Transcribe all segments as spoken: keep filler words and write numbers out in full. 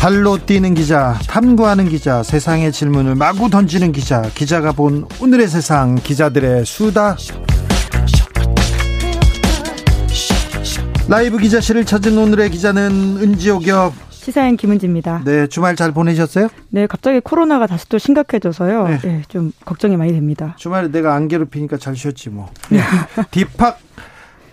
발로 뛰는 기자, 탐구하는 기자, 세상의 질문을 마구 던지는 기자, 기자가 본 오늘의 세상, 기자들의 수다. 라이브 기자실을 찾은 오늘의 기자는 은지옥엽 시사인 김은지입니다. 네, 주말 잘 보내셨어요? 네, 갑자기 코로나가 다시 또 심각해져서요. 네. 네, 좀 걱정이 많이 됩니다. 주말에 내가 안 괴롭히니까 잘 쉬었지 뭐. 디팍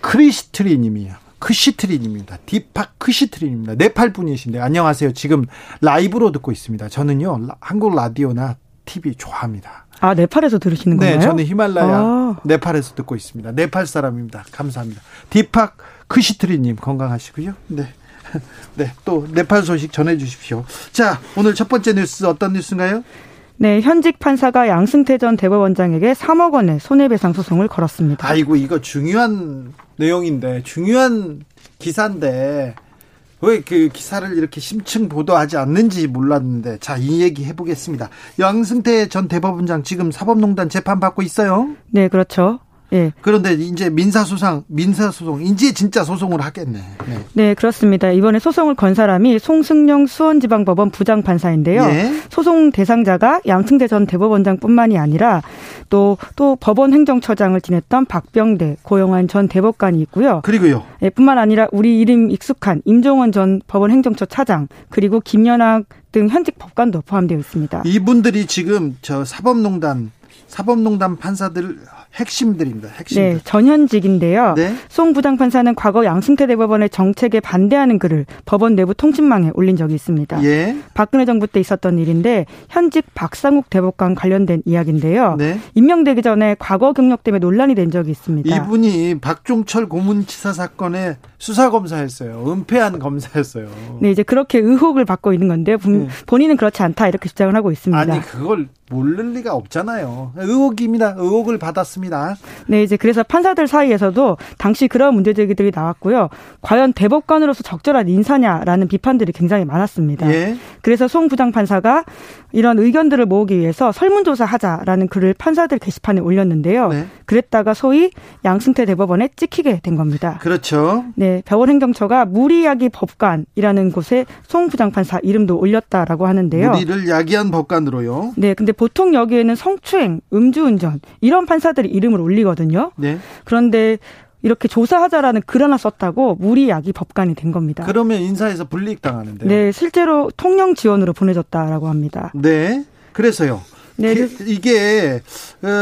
크리스트리 님이요. 크시트린입니다. 디팍 크시트린입니다. 네팔 분이신데 안녕하세요. 지금 라이브로 듣고 있습니다. 저는요 한국 라디오나 티비 좋아합니다. 아, 네팔에서 들으시는 건가요? 네, 저는 히말라야 아. 네팔에서 듣고 있습니다. 네팔 사람입니다. 감사합니다. 디팍 크시트리님 건강하시고요. 네, 네, 또 네팔 소식 전해주십시오. 자, 오늘 첫 번째 뉴스 어떤 뉴스인가요? 네, 현직 판사가 양승태 전 대법원장에게 삼억 원의 손해배상 소송을 걸었습니다. 아이고, 이거 중요한 내용인데, 중요한 기사인데 왜 그 기사를 이렇게 심층 보도하지 않는지 몰랐는데, 자, 이 얘기 해보겠습니다. 양승태 전 대법원장 지금 사법농단 재판받고 있어요? 네, 그렇죠. 예. 그런데 이제 민사소송, 민사소송, 이제 진짜 소송을 하겠네. 네. 네, 그렇습니다. 이번에 소송을 건 사람이 송승영 수원지방법원 부장판사인데요. 예. 소송 대상자가 양승태 전 대법원장뿐만이 아니라 또, 또 법원행정처장을 지냈던 박병대, 고영환 전 대법관이 있고요. 그리고요. 예, 뿐만 아니라 우리 이름 익숙한 임종원 전 법원행정처 차장, 그리고 김연학 등 현직 법관도 포함되어 있습니다. 이분들이 지금 저 사법농단, 사법농단 판사들 핵심들입니다. 핵심들. 네, 전현직인데요. 네? 송 부장판사는 과거 양승태 대법원의 정책에 반대하는 글을 법원 내부 통신망에 올린 적이 있습니다. 예. 박근혜 정부 때 있었던 일인데 현직 박상욱 대법관 관련된 이야기인데요. 네? 임명되기 전에 과거 경력 때문에 논란이 된 적이 있습니다. 이분이 박종철 고문치사 사건의 수사검사였어요. 은폐한 검사였어요. 네, 이제 그렇게 의혹을 받고 있는 건데 본인은 그렇지 않다 이렇게 주장을 하고 있습니다. 아니, 그걸 모를 리가 없잖아요. 의혹입니다. 의혹을 받았습니다. 네, 이제 그래서 판사들 사이에서도 당시 그런 문제제기들이 나왔고요. 과연 대법관으로서 적절한 인사냐라는 비판들이 굉장히 많았습니다. 예. 그래서 송 부장판사가 이런 의견들을 모으기 위해서 설문조사하자라는 글을 판사들 게시판에 올렸는데요. 네. 그랬다가 소위 양승태 대법원에 찍히게 된 겁니다. 그렇죠. 네, 법원행정처가 무리야기 법관이라는 곳에 송 부장판사 이름도 올렸다라고 하는데요. 무리를 야기한 법관으로요. 네, 근데 보통 여기에는 성추행, 음주운전 이런 판사들이 이름을 올리거든요. 네. 그런데 이렇게 조사하자라는 글 하나 썼다고 무리야기 법관이 된 겁니다. 그러면 인사에서 불이익당하는데요. 네, 실제로 통영 지원으로 보내졌다라고 합니다. 네, 그래서요. 네, 이게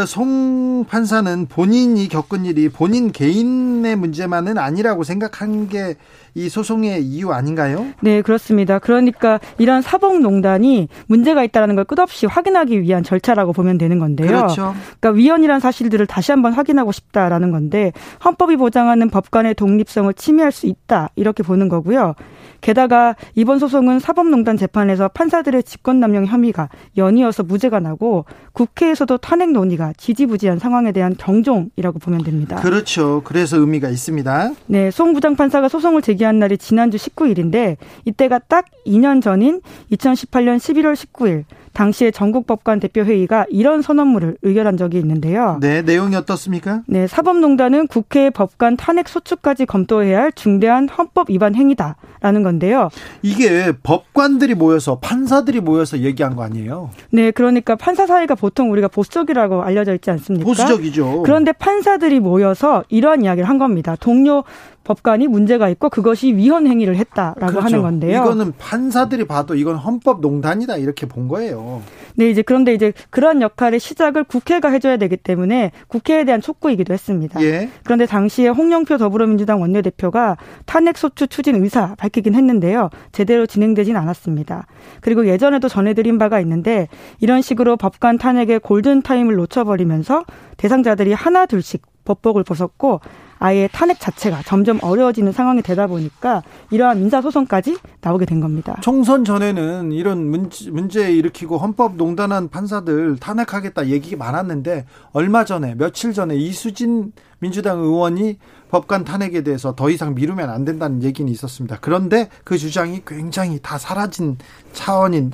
송 판사는 본인이 겪은 일이 본인 개인의 문제만은 아니라고 생각한 게 이 소송의 이유 아닌가요? 네, 그렇습니다. 그러니까 이런 사법농단이 문제가 있다는 걸 끝없이 확인하기 위한 절차라고 보면 되는 건데요. 그렇죠. 그러니까 위헌이란 사실들을 다시 한번 확인하고 싶다라는 건데, 헌법이 보장하는 법관의 독립성을 침해할 수 있다 이렇게 보는 거고요. 게다가 이번 소송은 사법농단 재판에서 판사들의 직권남용 혐의가 연이어서 무죄가 나고 국회에서도 탄핵 논의가 지지부진한 상황에 대한 경종이라고 보면 됩니다. 그렇죠. 그래서 의미가 있습니다. 네, 송 부장판사가 소송을 제기한 날이 지난주 십구일인데 이때가 딱 이 년 전인 이천십팔년 십일월 십구일 당시에 전국법관대표회의가 이런 선언문을 의결한 적이 있는데요. 네, 내용이 어떻습니까? 네, 사법농단은 국회 법관 탄핵 소추까지 검토해야 할 중대한 헌법 위반 행위다라는 건데요. 이게 법관들이 모여서, 판사들이 모여서 얘기한 거 아니에요? 네, 그러니까 판사 사이가 보통 우리가 보수적이라고 알려져 있지 않습니까? 보수적이죠. 그런데 판사들이 모여서 이런 이야기를 한 겁니다. 동료 법관이 문제가 있고 그것이 위헌 행위를 했다라고 그렇죠. 하는 건데요. 이거는 판사들이 봐도 이건 헌법 농단이다 이렇게 본 거예요. 네, 이제 그런데 이제 그런 역할의 시작을 국회가 해줘야 되기 때문에 국회에 대한 촉구이기도 했습니다. 예. 그런데 당시에 홍영표 더불어민주당 원내대표가 탄핵소추 추진 의사 밝히긴 했는데요. 제대로 진행되진 않았습니다. 그리고 예전에도 전해드린 바가 있는데 이런 식으로 법관 탄핵의 골든타임을 놓쳐버리면서 대상자들이 하나 둘씩 법복을 벗었고 아예 탄핵 자체가 점점 어려워지는 상황이 되다 보니까 이러한 민사소송까지 나오게 된 겁니다. 총선 전에는 이런 문제, 문제 일으키고 헌법 농단한 판사들 탄핵하겠다 얘기 많았는데 얼마 전에 며칠 전에 이수진 민주당 의원이 법관 탄핵에 대해서 더 이상 미루면 안 된다는 얘기는 있었습니다. 그런데 그 주장이 굉장히 다 사라진 차원인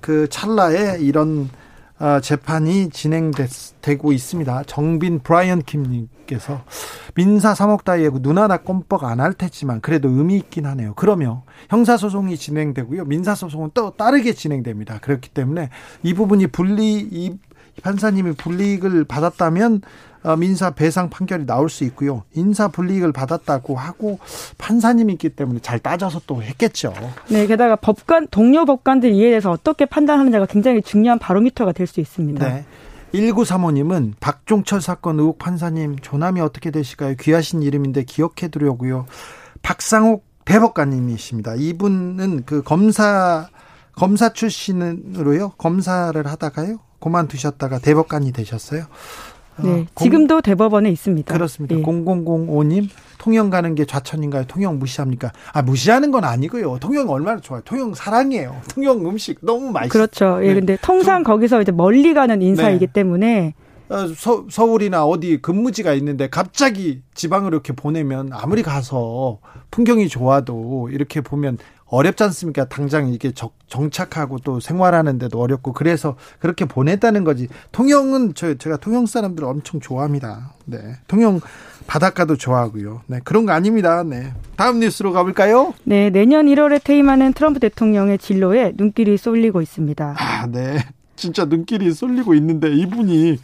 그 찰나에 이런 어, 재판이 진행되고 있습니다. 정빈 브라이언 킴님께서 민사 삼억 다이에고 눈 하나 꼼뻑 안 할 테지만 그래도 의미 있긴 하네요. 그러면 형사소송이 진행되고요. 민사소송은 또 다르게 진행됩니다. 그렇기 때문에 이 부분이 분리, 이 판사님이 불이익을 받았다면 어, 민사 배상 판결이 나올 수 있고요. 인사 불이익을 받았다고 하고 판사님이 있기 때문에 잘 따져서 또 했겠죠. 네, 게다가 법관 동료 법관들 이에 대해서 어떻게 판단하느냐가 굉장히 중요한 바로미터가 될 수 있습니다. 네. 일구삼오님은 박종철 사건 의혹 판사님 조남이 어떻게 되실까요? 귀하신 이름인데 기억해두려고요. 박상욱 대법관님이십니다. 이분은 그 검사 검사 출신으로요. 검사를 하다가요. 그만두셨다가 대법관이 되셨어요. 네, 공, 지금도 대법원에 있습니다. 그렇습니다. 네. 공공공오님 통영 가는 게 좌천인가요? 통영 무시합니까? 아, 무시하는 건 아니고요. 통영 얼마나 좋아요. 통영 사랑해요. 통영 음식 너무 맛있어요. 그렇죠. 예, 네. 근데 통상 저, 거기서 이제 멀리 가는 인사이기 네. 때문에 서, 서울이나 어디 근무지가 있는데 갑자기 지방으로 이렇게 보내면 아무리 가서 풍경이 좋아도 이렇게 보면 어렵지 않습니까? 당장 이게 정착하고 또 생활하는데도 어렵고 그래서 그렇게 보냈다는 거지. 통영은 저, 제가 통영 사람들을 엄청 좋아합니다. 네, 통영 바닷가도 좋아하고요. 네, 그런 거 아닙니다. 네, 다음 뉴스로 가볼까요? 네, 내년 일월에 퇴임하는 트럼프 대통령의 진로에 눈길이 쏠리고 있습니다. 아, 네. 진짜 눈길이 쏠리고 있는데 이분이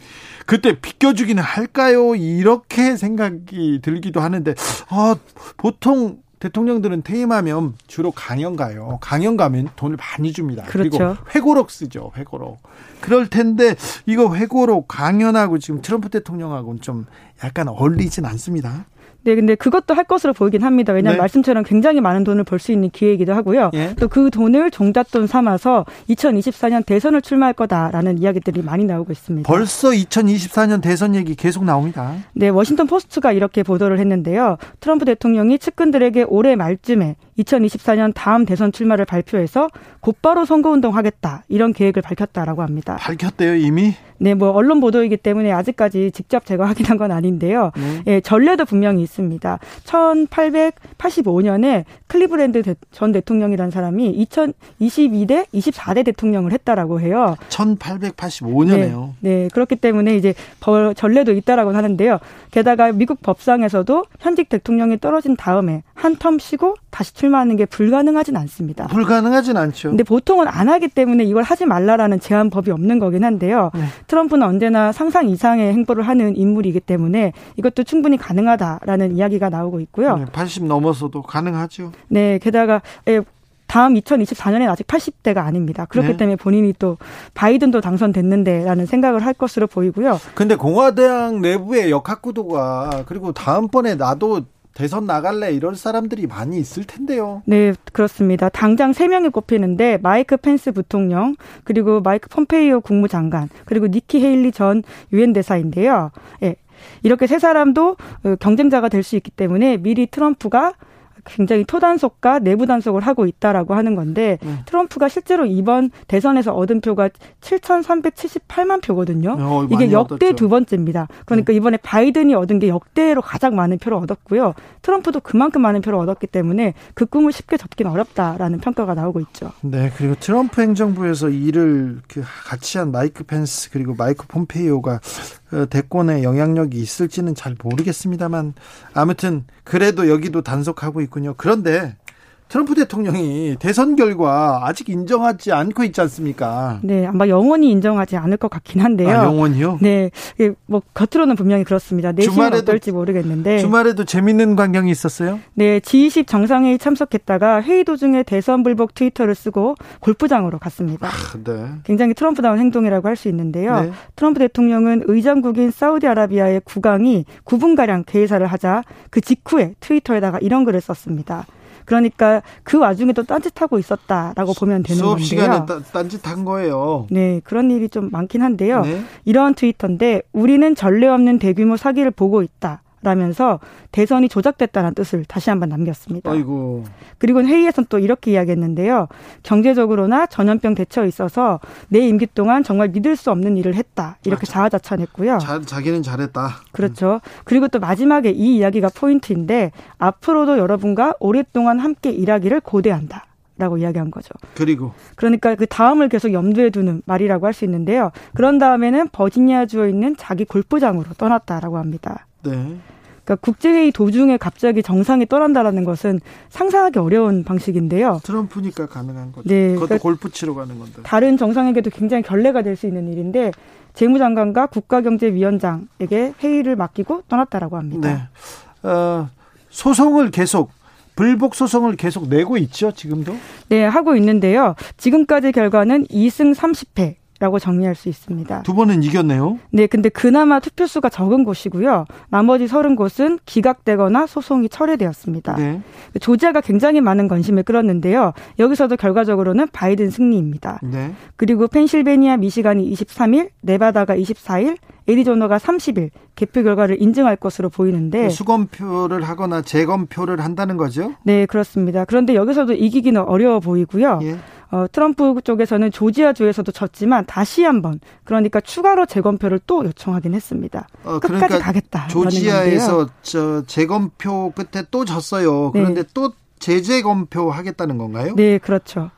그때 비껴주기는 할까요? 이렇게 생각이 들기도 하는데 아, 보통 대통령들은 퇴임하면 주로 강연 가요. 강연 가면 돈을 많이 줍니다. 그렇죠. 그리고 회고록 쓰죠. 회고록. 그럴 텐데 이거 회고록 강연하고 지금 트럼프 대통령하고는 좀 약간 어울리진 않습니다. 네, 근데 그것도 할 것으로 보이긴 합니다. 왜냐하면 네. 말씀처럼 굉장히 많은 돈을 벌 수 있는 기회이기도 하고요. 예. 또 그 돈을 종잣돈 삼아서 이천이십사년 대선을 출마할 거다라는 이야기들이 많이 나오고 있습니다. 벌써 이천이십사년 대선 얘기 계속 나옵니다. 네, 워싱턴 포스트가 이렇게 보도를 했는데요. 트럼프 대통령이 측근들에게 올해 말쯤에 이천이십사년 다음 대선 출마를 발표해서 곧바로 선거운동 하겠다 이런 계획을 밝혔다라고 합니다. 밝혔대요 이미? 네, 뭐 언론 보도이기 때문에 아직까지 직접 제가 확인한 건 아닌데요. 음. 예, 전례도 분명히 있습니다. 입니다. 천팔백팔십오년에 클리브랜드 전 대통령이라는 사람이 이천이십이대, 이십사대 대통령을 했다라고 해요. 천팔백팔십오년에요. 네, 네, 그렇기 때문에 이제 전례도 있다라고 하는데요. 게다가 미국 법상에서도 현직 대통령이 떨어진 다음에 한 텀 쉬고 다시 출마하는 게 불가능하진 않습니다. 불가능하진 않죠. 근데 보통은 안 하기 때문에 이걸 하지 말라라는 제한법이 없는 거긴 한데요. 네. 트럼프는 언제나 상상 이상의 행보를 하는 인물이기 때문에 이것도 충분히 가능하다라는 이야기가 나오고 있고요. 팔십 넘어서도 가능하죠. 네, 게다가 다음 이천이십사년엔 아직 팔십대가 아닙니다. 그렇기 네. 때문에 본인이 또 바이든도 당선됐는데라는 생각을 할 것으로 보이고요. 근데 공화당 내부의 역학구도가 그리고 다음번에 나도 대선 나갈래 이럴 사람들이 많이 있을 텐데요. 네, 그렇습니다. 당장 세 명이 꼽히는데 마이크 펜스 부통령, 그리고 마이크 폼페이오 국무장관, 그리고 니키 헤일리 전 유엔 대사인데요. 네. 이렇게 세 사람도 경쟁자가 될 수 있기 때문에 미리 트럼프가 굉장히 토단속과 내부 단속을 하고 있다라고 하는 건데 음. 트럼프가 실제로 이번 대선에서 얻은 표가 칠천삼백칠십팔만 표거든요. 어, 이게 역대 얻었죠. 두 번째입니다. 그러니까 네. 이번에 바이든이 얻은 게 역대로 가장 많은 표를 얻었고요. 트럼프도 그만큼 많은 표를 얻었기 때문에 그 꿈을 쉽게 접긴 어렵다라는 평가가 나오고 있죠. 네, 그리고 트럼프 행정부에서 일을 같이 한 마이크 펜스 그리고 마이크 폼페이오가 대권에 영향력이 있을지는 잘 모르겠습니다만 아무튼 그래도 여기도 단속하고 있군요. 그런데 트럼프 대통령이 대선 결과 아직 인정하지 않고 있지 않습니까? 네, 아마 영원히 인정하지 않을 것 같긴 한데요. 아, 영원히요? 네, 뭐 겉으로는 분명히 그렇습니다. 내심은 어떨지 모르겠는데. 주말에도 재밌는 광경이 있었어요? 네, 지 이십 정상회의 참석했다가 회의 도중에 대선 불복 트위터를 쓰고 골프장으로 갔습니다. 아, 네. 굉장히 트럼프다운 행동이라고 할 수 있는데요. 네. 트럼프 대통령은 의장국인 사우디아라비아의 국왕이 구분가량 개의사를 하자 그 직후에 트위터에다가 이런 글을 썼습니다. 그러니까 그 와중에 또 딴짓하고 있었다라고 보면 되는 수업 건데요. 수업 시간에 따, 딴짓한 거예요. 네, 그런 일이 좀 많긴 한데요. 네. 이런 트위터인데 우리는 전례 없는 대규모 사기를 보고 있다. 라면서 대선이 조작됐다는 뜻을 다시 한번 남겼습니다. 아이고. 그리고 회의에서는 또 이렇게 이야기했는데요. 경제적으로나 전염병 대처에 있어서 내 임기 동안 정말 믿을 수 없는 일을 했다. 이렇게 자화자찬했고요. 자, 자기는 잘했다. 그렇죠. 그리고 또 마지막에 이 이야기가 포인트인데 앞으로도 여러분과 오랫동안 함께 일하기를 고대한다. 라고 이야기한 거죠. 그리고 그러니까 그 다음을 계속 염두에 두는 말이라고 할 수 있는데요. 그런 다음에는 버지니아주에 있는 자기 골프장으로 떠났다라고 합니다. 네. 그러니까 국제회의 도중에 갑자기 정상이 떠난다라는 것은 상상하기 어려운 방식인데요. 트럼프니까 가능한 거죠. 네, 그것도 그러니까 골프 치러 가는 건데. 다른 정상에게도 굉장히 결례가 될 수 있는 일인데 재무장관과 국가경제위원장에게 회의를 맡기고 떠났다라고 합니다. 네. 어, 소송을 계속. 불복 소송을 계속 내고 있죠, 지금도? 네, 하고 있는데요. 지금까지 결과는 이승 삼십패. 라고 정리할 수 있습니다. 두 번은 이겼네요. 네, 근데 그나마 투표수가 적은 곳이고요. 나머지 서른 곳은 기각되거나 소송이 철회되었습니다. 네. 조지아가 굉장히 많은 관심을 끌었는데요. 여기서도 결과적으로는 바이든 승리입니다. 네. 그리고 펜실베니아, 미시간이 이십삼일, 네바다가 이십사일, 애리조나가 삼십일 개표 결과를 인증할 것으로 보이는데 수검표를 하거나 재검표를 한다는 거죠? 네, 그렇습니다. 그런데 여기서도 이기기는 어려워 보이고요. 예. 어, 트럼프 쪽에서는 조지아주에서도 졌지만 다시 한번 그러니까 추가로 재검표를 또 요청하긴 했습니다. 어, 그러니까 끝까지 가겠다. 조지아에서 저 재검표 끝에 또 졌어요. 그런데 네. 또 재재검표 하겠다는 건가요? 네, 그렇죠.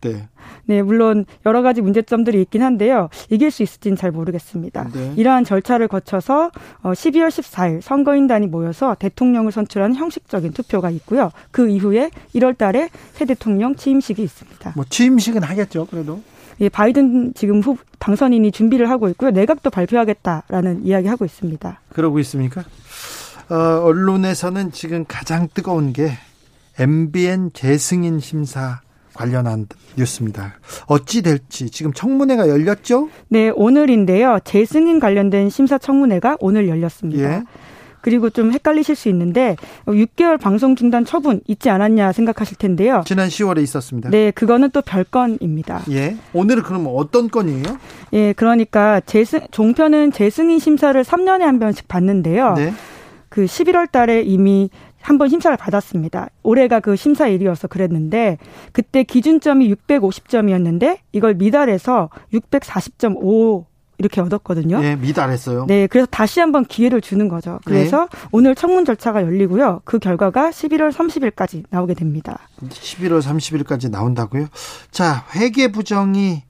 네. 네, 물론 여러 가지 문제점들이 있긴 한데요. 이길 수 있을지는 잘 모르겠습니다. 네. 이러한 절차를 거쳐서 십이월 십사일 선거인단이 모여서 대통령을 선출한 형식적인 투표가 있고요. 그 이후에 일월 달에 새 대통령 취임식이 있습니다. 뭐 취임식은 하겠죠, 그래도. 예, 바이든 지금 후, 당선인이 준비를 하고 있고요. 내각도 발표하겠다라는 이야기하고 있습니다. 그러고 있습니까? 어, 언론에서는 지금 가장 뜨거운 게 엠비엔 재승인 심사. 관련한 뉴스입니다. 어찌 될지 지금 청문회가 열렸죠? 네, 오늘인데요. 재승인 관련된 심사청문회가 오늘 열렸습니다. 예. 그리고 좀 헷갈리실 수 있는데 육 개월 방송 중단 처분 있지 않았냐 생각하실 텐데요. 지난 시월에 있었습니다. 네, 그거는 또 별건입니다. 예. 오늘은 그럼 어떤 건이에요? 예, 그러니까 재승, 종편은 재승인 심사를 삼 년에 한 번씩 받는데요. 네. 그 십일월 달에 이미 한번 심사를 받았습니다. 올해가 그 심사일이어서 그랬는데 그때 기준점이 육백오십 점이었는데 이걸 미달해서 육백사십 점 오오 이렇게 얻었거든요. 네, 미달했어요. 네, 그래서 다시 한번 기회를 주는 거죠. 그래서 네. 오늘 청문 절차가 열리고요. 그 결과가 십일월 삼십일까지 나오게 됩니다. 십일월 삼십일까지 나온다고요? 자, 회계 부정이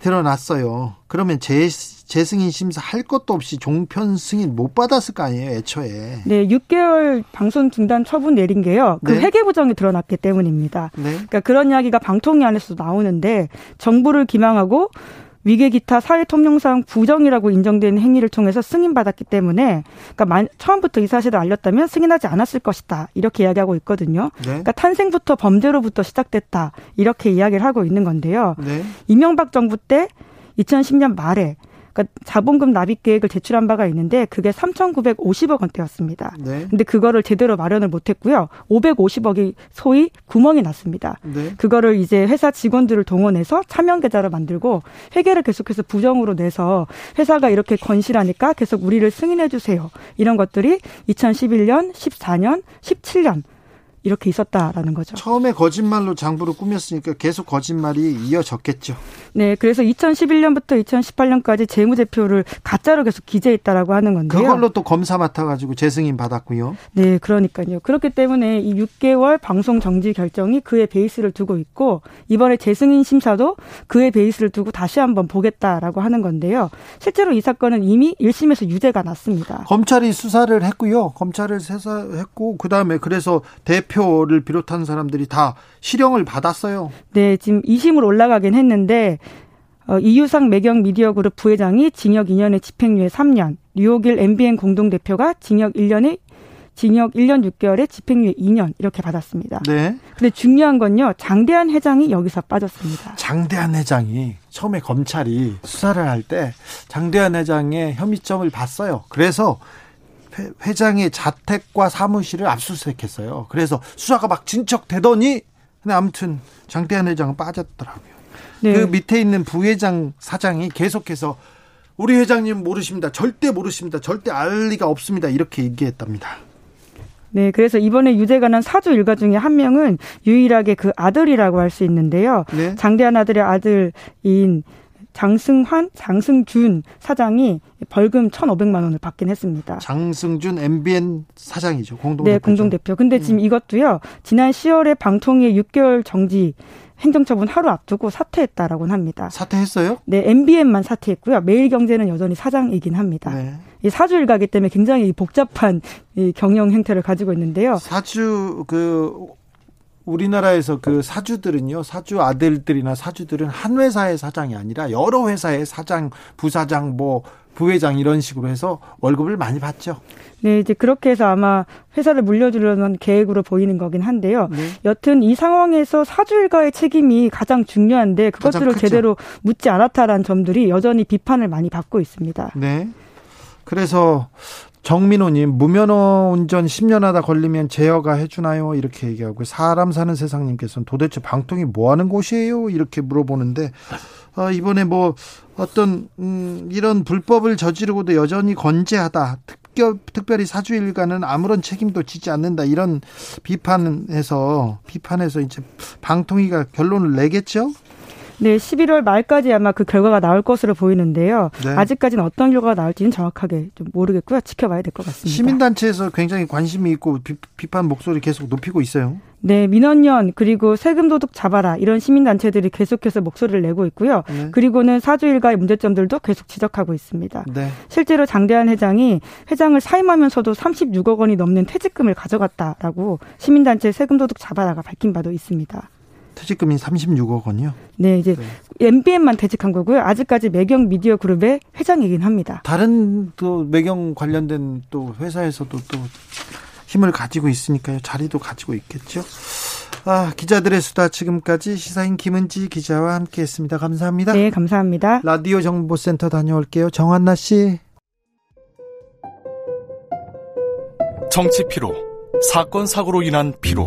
드러났어요. 그러면 재, 재승인 심사 할 것도 없이 종편 승인 못 받았을 거 아니에요, 애초에. 네, 육 개월 방송 중단 처분 내린 게요. 그 네. 회계 부정이 드러났기 때문입니다. 네. 그러니까 그런 이야기가 방통위 안에서도 나오는데 정부를 기망하고 위계 기타 사회 통념상 부정이라고 인정된 행위를 통해서 승인받았기 때문에 그러니까 처음부터 이 사실을 알렸다면 승인하지 않았을 것이다. 이렇게 이야기하고 있거든요. 네. 그러니까 탄생부터 범죄로부터 시작됐다. 이렇게 이야기를 하고 있는 건데요. 네. 이명박 정부 때 이천십년 말에 그러니까 자본금 납입 계획을 제출한 바가 있는데 그게 삼천구백오십억 원대였습니다. 네. 근데 그거를 제대로 마련을 못했고요. 오백오십억이 소위 구멍이 났습니다. 네. 그거를 이제 회사 직원들을 동원해서 차명 계좌를 만들고 회계를 계속해서 부정으로 내서 회사가 이렇게 건실하니까 계속 우리를 승인해 주세요. 이런 것들이 이천십일년, 십사년, 십칠년. 이렇게 있었다라는 거죠. 처음에 거짓말로 장부를 꾸몄으니까 계속 거짓말이 이어졌겠죠. 네, 그래서 이천십일년부터 이천십팔년까지 재무제표를 가짜로 계속 기재했다라고 하는 건데요. 그걸로 또 검사 맡아가지고 재승인 받았고요. 네, 그러니까요. 그렇기 때문에 이 육 개월 방송 정지 결정이 그의 베이스를 두고 있고 이번에 재승인 심사도 그의 베이스를 두고 다시 한번 보겠다라고 하는 건데요. 실제로 이 사건은 이미 일심에서 유죄가 났습니다. 검찰이 수사를 했고요. 검찰을 수사했고 그다음에 그래서 대표 표를 비롯한 사람들이 다 실형을 받았어요. 네, 지금 이심으로 올라가긴 했는데 어, 이유상 매경미디어그룹 부회장이 징역 이 년에 집행유예 삼 년, 류호길 엠비엔 공동대표가 징역 일 년에 징역 일 년 육 개월에 집행유예 이 년 이렇게 받았습니다. 네. 근데 중요한 건요, 장대한 회장이 여기서 빠졌습니다. 장대한 회장이 처음에 검찰이 수사를 할 때 장대한 회장의 혐의점을 봤어요. 그래서 회장의 자택과 사무실을 압수수색했어요. 그래서 수사가 막 진척되더니 근데 아무튼 장대한 회장은 빠졌더라고요. 네. 그 밑에 있는 부회장 사장이 계속해서 우리 회장님 모르십니다. 절대 모르십니다. 절대 알 리가 없습니다. 이렇게 얘기했답니다. 네, 그래서 이번에 유죄가 난 사주 일가 중에 한 명은 유일하게 그 아들이라고 할 수 있는데요. 네? 장대한 아들의 아들인 장승환, 장승준 사장이 벌금 천오백만 원을 받긴 했습니다. 장승준 엠비엔 사장이죠. 공동대표죠. 네, 공동대표. 근데 지금 음. 이것도요. 지난 시월에 방통위 육 개월 정지 행정처분 하루 앞두고 사퇴했다라고는 합니다. 사퇴했어요? 네, 엠비엔만 사퇴했고요. 매일경제는 여전히 사장이긴 합니다. 네. 이 사주일가기 때문에 굉장히 복잡한 이 경영 행태를 가지고 있는데요. 사주 그 우리나라에서 그 사주들은요, 사주 아들들이나 사주들은 한 회사의 사장이 아니라 여러 회사의 사장, 부사장, 뭐 부회장 이런 식으로 해서 월급을 많이 받죠. 네, 이제 그렇게 해서 아마 회사를 물려주려는 계획으로 보이는 거긴 한데요. 네. 여튼 이 상황에서 사주일가의 책임이 가장 중요한데 그것들을 가장 제대로 묻지 않았다라는 점들이 여전히 비판을 많이 받고 있습니다. 네. 그래서 정민호님, 무면허 운전 십 년 하다 걸리면 제어가 해주나요? 이렇게 얘기하고, 사람 사는 세상님께서는 도대체 방통이 뭐하는 곳이에요? 이렇게 물어보는데, 어, 이번에 뭐 어떤 음, 이런 불법을 저지르고도 여전히 건재하다. 특별, 특별히 사주일가는 아무런 책임도 지지 않는다. 이런 비판에서 비판에서 이제 방통위가 결론을 내겠죠? 네, 십일월 말까지 아마 그 결과가 나올 것으로 보이는데요. 네. 아직까지는 어떤 결과가 나올지는 정확하게 좀 모르겠고요. 지켜봐야 될 것 같습니다. 시민단체에서 굉장히 관심이 있고 비, 비판 목소리 계속 높이고 있어요. 네, 민원연 그리고 세금 도둑 잡아라 이런 시민단체들이 계속해서 목소리를 내고 있고요. 네. 그리고는 사주일가의 문제점들도 계속 지적하고 있습니다. 네. 실제로 장대한 회장이 회장을 사임하면서도 삼십육억 원이 넘는 퇴직금을 가져갔다라고 시민단체 세금 도둑 잡아라가 밝힌 바도 있습니다. 퇴직금이 삼십육억 원이요? 네, 이제 네. 엠비엔만 퇴직한 거고요. 아직까지 매경미디어그룹의 회장이긴 합니다. 다른 또 매경 관련된 또 회사에서도 또 힘을 가지고 있으니까요. 자리도 가지고 있겠죠. 아, 기자들의 수다 지금까지 시사인 김은지 기자와 함께했습니다. 감사합니다. 네, 감사합니다. 라디오 정보센터 다녀올게요. 정한나 씨. 정치 피로, 사건 사고로 인한 피로.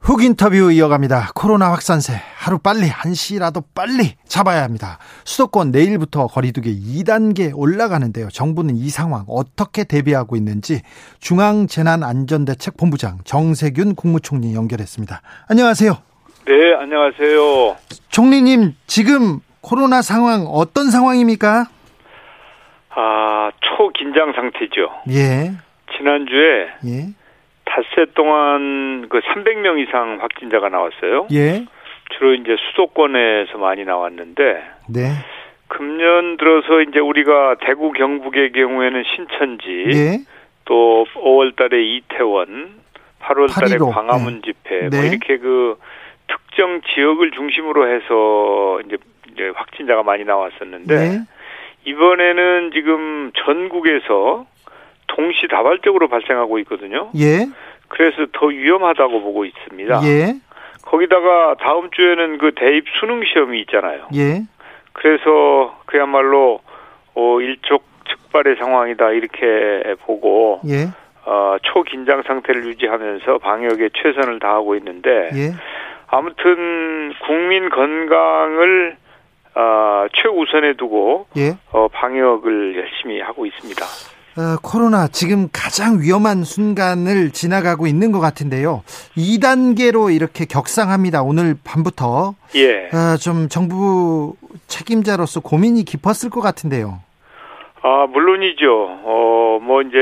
훅 인터뷰 이어갑니다. 코로나 확산세 하루 빨리 한시라도 빨리 잡아야 합니다. 수도권 내일부터 거리두기 이 단계 올라가는데요. 정부는 이 상황 어떻게 대비하고 있는지 중앙재난안전대책본부장 정세균 국무총리 연결했습니다. 안녕하세요. 네, 안녕하세요. 총리님, 지금 코로나 상황 어떤 상황입니까? 아, 초긴장 상태죠. 예. 지난주에 예. 닷새 동안 그 삼백 명 이상 확진자가 나왔어요. 예. 주로 이제 수도권에서 많이 나왔는데, 네. 금년 들어서 이제 우리가 대구, 경북의 경우에는 신천지, 예. 또 오월 달에 이태원, 팔월 달에 팔 일오. 광화문 네. 집회, 네. 뭐 이렇게 그 특정 지역을 중심으로 해서 이제, 이제 확진자가 많이 나왔었는데, 네. 이번에는 지금 전국에서 동시다발적으로 발생하고 있거든요. 예. 그래서 더 위험하다고 보고 있습니다. 예. 거기다가 다음 주에는 그 대입 수능 시험이 있잖아요. 예. 그래서 그야말로 어, 일촉즉발의 상황이다 이렇게 보고 예. 어, 초긴장 상태를 유지하면서 방역에 최선을 다하고 있는데 예. 아무튼 국민 건강을 어, 최우선에 두고 예. 어, 방역을 열심히 하고 있습니다. 어, 코로나 지금 가장 위험한 순간을 지나가고 있는 것 같은데요. 이 단계로 이렇게 격상합니다. 오늘 밤부터. 예. 어, 좀 정부 책임자로서 고민이 깊었을 것 같은데요. 아, 물론이죠. 어, 뭐 이제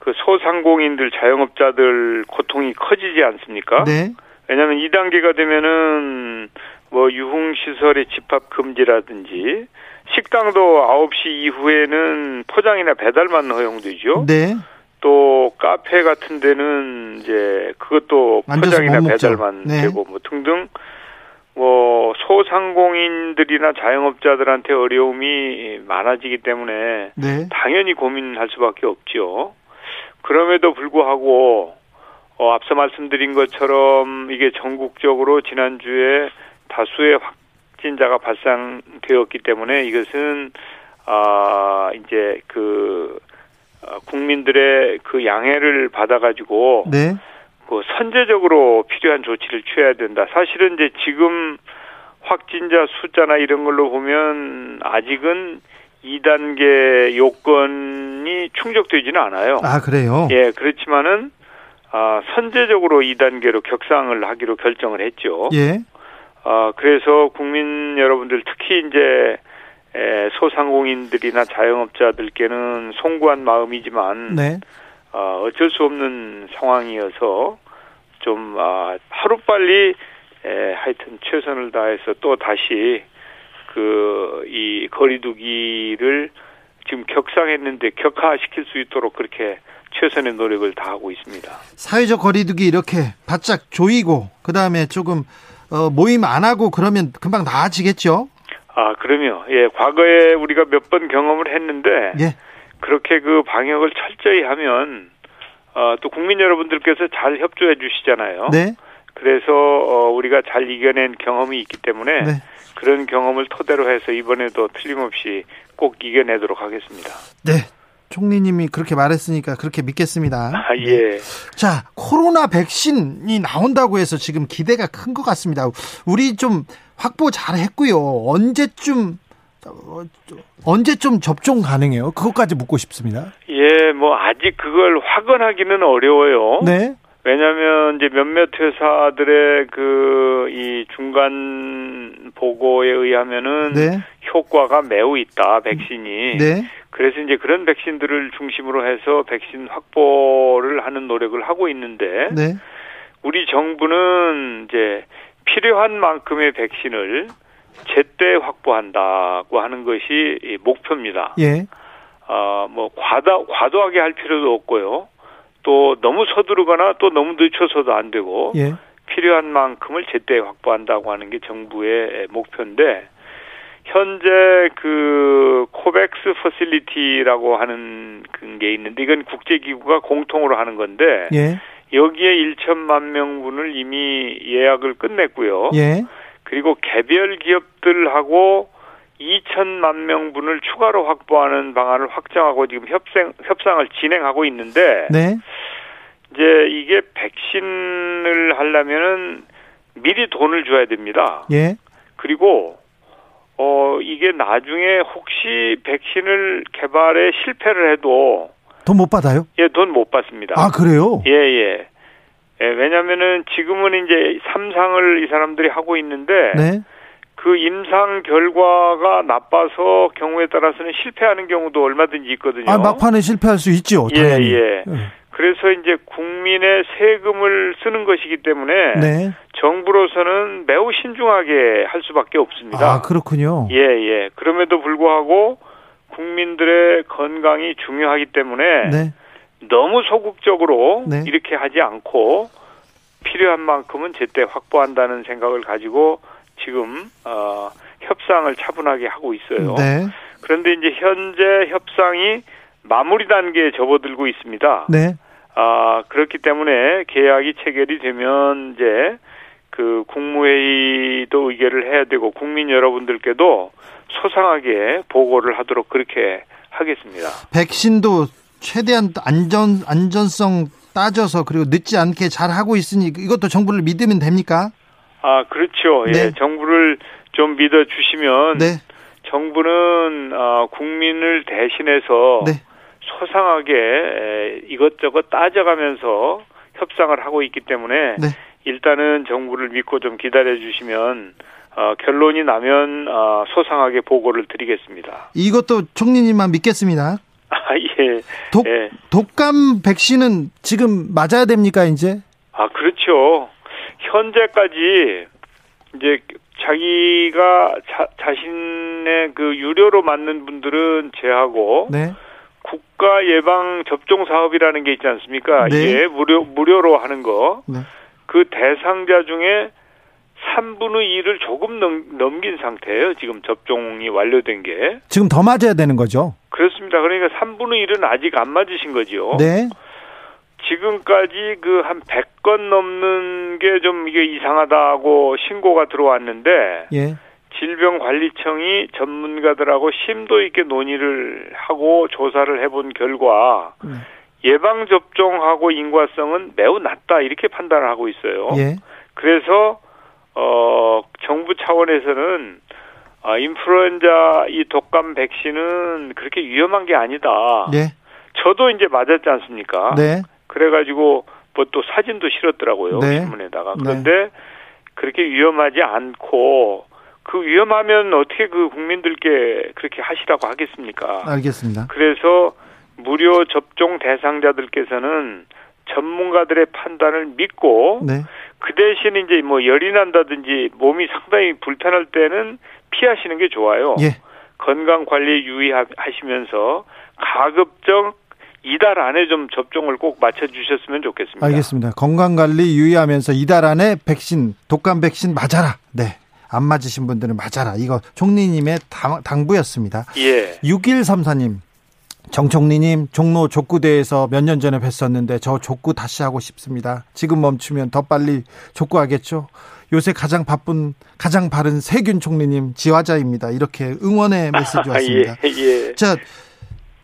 그 소상공인들, 자영업자들 고통이 커지지 않습니까? 네. 왜냐하면 이 단계가 되면은 뭐 유흥시설의 집합 금지라든지. 식당도 아홉 시 이후에는 포장이나 배달만 허용되죠. 네. 또 카페 같은 데는 이제 그것도 포장이나 배달만 네. 되고 뭐 등등 뭐 소상공인들이나 자영업자들한테 어려움이 많아지기 때문에 네. 당연히 고민할 수밖에 없지요. 그럼에도 불구하고 어, 앞서 말씀드린 것처럼 이게 전국적으로 지난주에 다수의 확진자가 발생되었기 때문에 이것은 아, 이제 그 국민들의 그 양해를 받아가지고 네. 그 선제적으로 필요한 조치를 취해야 된다. 사실은 이제 지금 확진자 숫자나 이런 걸로 보면 아직은 이 단계 요건이 충족되지는 않아요. 아, 그래요? 예, 그렇지만은 아, 선제적으로 이 단계로 격상을 하기로 결정을 했죠. 예. 아, 그래서 국민 여러분들 특히 이제 소상공인들이나 자영업자들께는 송구한 마음이지만 네. 어, 어쩔 수 없는 상황이어서 좀 아, 하루빨리 에, 하여튼 최선을 다해서 또 다시 그 이 거리두기를 지금 격상했는데 격하시킬 수 있도록 그렇게 최선의 노력을 다하고 있습니다. 사회적 거리두기 이렇게 바짝 조이고 그다음에 조금 어, 모임 안 하고 그러면 금방 나아지겠죠? 아, 그럼요. 예, 과거에 우리가 몇 번 경험을 했는데 예. 그렇게 그 방역을 철저히 하면 어, 또 국민 여러분들께서 잘 협조해 주시잖아요. 네. 그래서 어, 우리가 잘 이겨낸 경험이 있기 때문에 네. 그런 경험을 토대로 해서 이번에도 틀림없이 꼭 이겨내도록 하겠습니다. 네. 총리님이 그렇게 말했으니까 그렇게 믿겠습니다. 아, 예. 자, 코로나 백신이 나온다고 해서 지금 기대가 큰 것 같습니다. 우리 좀 확보 잘 했고요. 언제쯤 언제쯤 접종 가능해요? 그것까지 묻고 싶습니다. 예, 뭐 아직 그걸 확언하기는 어려워요. 네. 왜냐하면 이제 몇몇 회사들의 그 이 중간 보고에 의하면은 네. 효과가 매우 있다 백신이. 네. 그래서 이제 그런 백신들을 중심으로 해서 백신 확보를 하는 노력을 하고 있는데 네. 우리 정부는 이제 필요한 만큼의 백신을 제때 확보한다고 하는 것이 목표입니다. 예. 어, 뭐 과다 과도하게 할 필요도 없고요. 또 너무 서두르거나 또 너무 늦춰서도 안 되고 예. 필요한 만큼을 제때 확보한다고 하는 게 정부의 목표인데 현재 그 코백스 퍼실리티라고 하는 게 있는데 이건 국제기구가 공통으로 하는 건데 예. 여기에 천만 명분을 이미 예약을 끝냈고요. 예. 그리고 개별 기업들하고 이천만 명분을 추가로 확보하는 방안을 확정하고 지금 협상, 협상을 진행하고 있는데 네. 이제 이게 백신을 하려면은 미리 돈을 줘야 됩니다. 예. 그리고 어 이게 나중에 혹시 백신을 개발에 실패를 해도 돈 못 받아요? 예, 돈 못 받습니다. 아, 그래요? 예, 예. 예, 왜냐면은 지금은 이제 삼상을 이 사람들이 하고 있는데 네. 그 임상 결과가 나빠서 경우에 따라서는 실패하는 경우도 얼마든지 있거든요. 아, 막판에 실패할 수 있죠. 당연히. 예, 예. 음. 그래서 이제 국민의 세금을 쓰는 것이기 때문에 네. 정부로서는 매우 신중하게 할 수밖에 없습니다. 아, 그렇군요. 예, 예. 그럼에도 불구하고 국민들의 건강이 중요하기 때문에 네. 너무 소극적으로 네. 이렇게 하지 않고 필요한 만큼은 제때 확보한다는 생각을 가지고 지금 어, 협상을 차분하게 하고 있어요. 네. 그런데 이제 현재 협상이 마무리 단계에 접어들고 있습니다. 네. 아, 그렇기 때문에 계약이 체결이 되면 이제 그 국무회의도 의결을 해야 되고 국민 여러분들께도 소상하게 보고를 하도록 그렇게 하겠습니다. 백신도 최대한 안전 안전성 따져서 그리고 늦지 않게 잘 하고 있으니 이것도 정부를 믿으면 됩니까? 아, 그렇죠. 네. 예, 정부를 좀 믿어 주시면 네. 정부는 어, 국민을 대신해서 네. 소상하게 이것저것 따져가면서 협상을 하고 있기 때문에 네. 일단은 정부를 믿고 좀 기다려주시면 어, 결론이 나면 어, 소상하게 보고를 드리겠습니다. 이것도 총리님만 믿겠습니다. 아, 예. 독, 예. 독감 백신은 지금 맞아야 됩니까 이제? 아, 그렇죠. 현재까지 이제 자기가 자, 자신의 그 유료로 맞는 분들은 제하고 네. 국가 예방 접종 사업이라는 게 있지 않습니까? 네. 예, 무료 무료로 하는 거. 네. 그 대상자 중에 삼분의 이를 조금 넘, 넘긴 상태예요. 지금 접종이 완료된 게. 지금 더 맞아야 되는 거죠? 그렇습니다. 그러니까 삼분의 일은 아직 안 맞으신 거죠. 네. 지금까지 그 한 백 건 넘는 게 좀 이게 이상하다고 신고가 들어왔는데 예. 질병관리청이 전문가들하고 심도 있게 논의를 하고 조사를 해본 결과 음. 예방접종하고 인과성은 매우 낮다 이렇게 판단을 하고 있어요. 예. 그래서 어, 정부 차원에서는 아, 인플루엔자 이 독감 백신은 그렇게 위험한 게 아니다. 예. 저도 이제 맞았지 않습니까? 네. 그래가지고 뭐 또 사진도 실었더라고요. 네. 신문에다가. 그런데 네. 그렇게 위험하지 않고 그 위험하면 어떻게 그 국민들께 그렇게 하시라고 하겠습니까? 알겠습니다. 그래서 무료 접종 대상자들께서는 전문가들의 판단을 믿고 네. 그 대신 이제 뭐 열이 난다든지 몸이 상당히 불편할 때는 피하시는 게 좋아요. 예. 건강 관리에 유의하시면서 가급적 이달 안에 좀 접종을 꼭 맞춰주셨으면 좋겠습니다. 알겠습니다. 건강관리 유의하면서 이달 안에 백신, 독감 백신 맞아라. 네. 안 맞으신 분들은 맞아라. 이거 총리님의 당, 당부였습니다. 예. 육일삼사 님, 정 총리님, 종로 족구대에서 몇 년 전에 뵀었는데 저 족구 다시 하고 싶습니다. 지금 멈추면 더 빨리 족구하겠죠? 요새 가장 바쁜, 가장 바른 세균 총리님 지화자입니다. 이렇게 응원의 메시지 왔습니다. 예, 예. 자,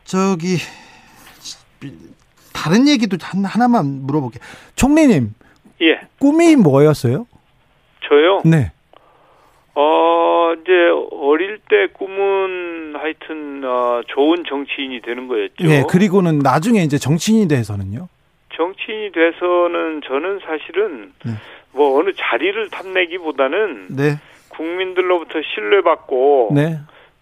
저기... 다른 얘기도 하나만 물어볼게요. 총리님, 예. 꿈이 뭐였어요? 저요? 네. 어, 이제 어릴 때 꿈은 하여튼 어, 좋은 정치인이 되는 거였죠. 네, 그리고는 나중에 이제 정치인이 돼서는요? 정치인이 돼서는 저는 사실은 네. 뭐 어느 자리를 탐내기보다는 네. 국민들로부터 신뢰받고 네.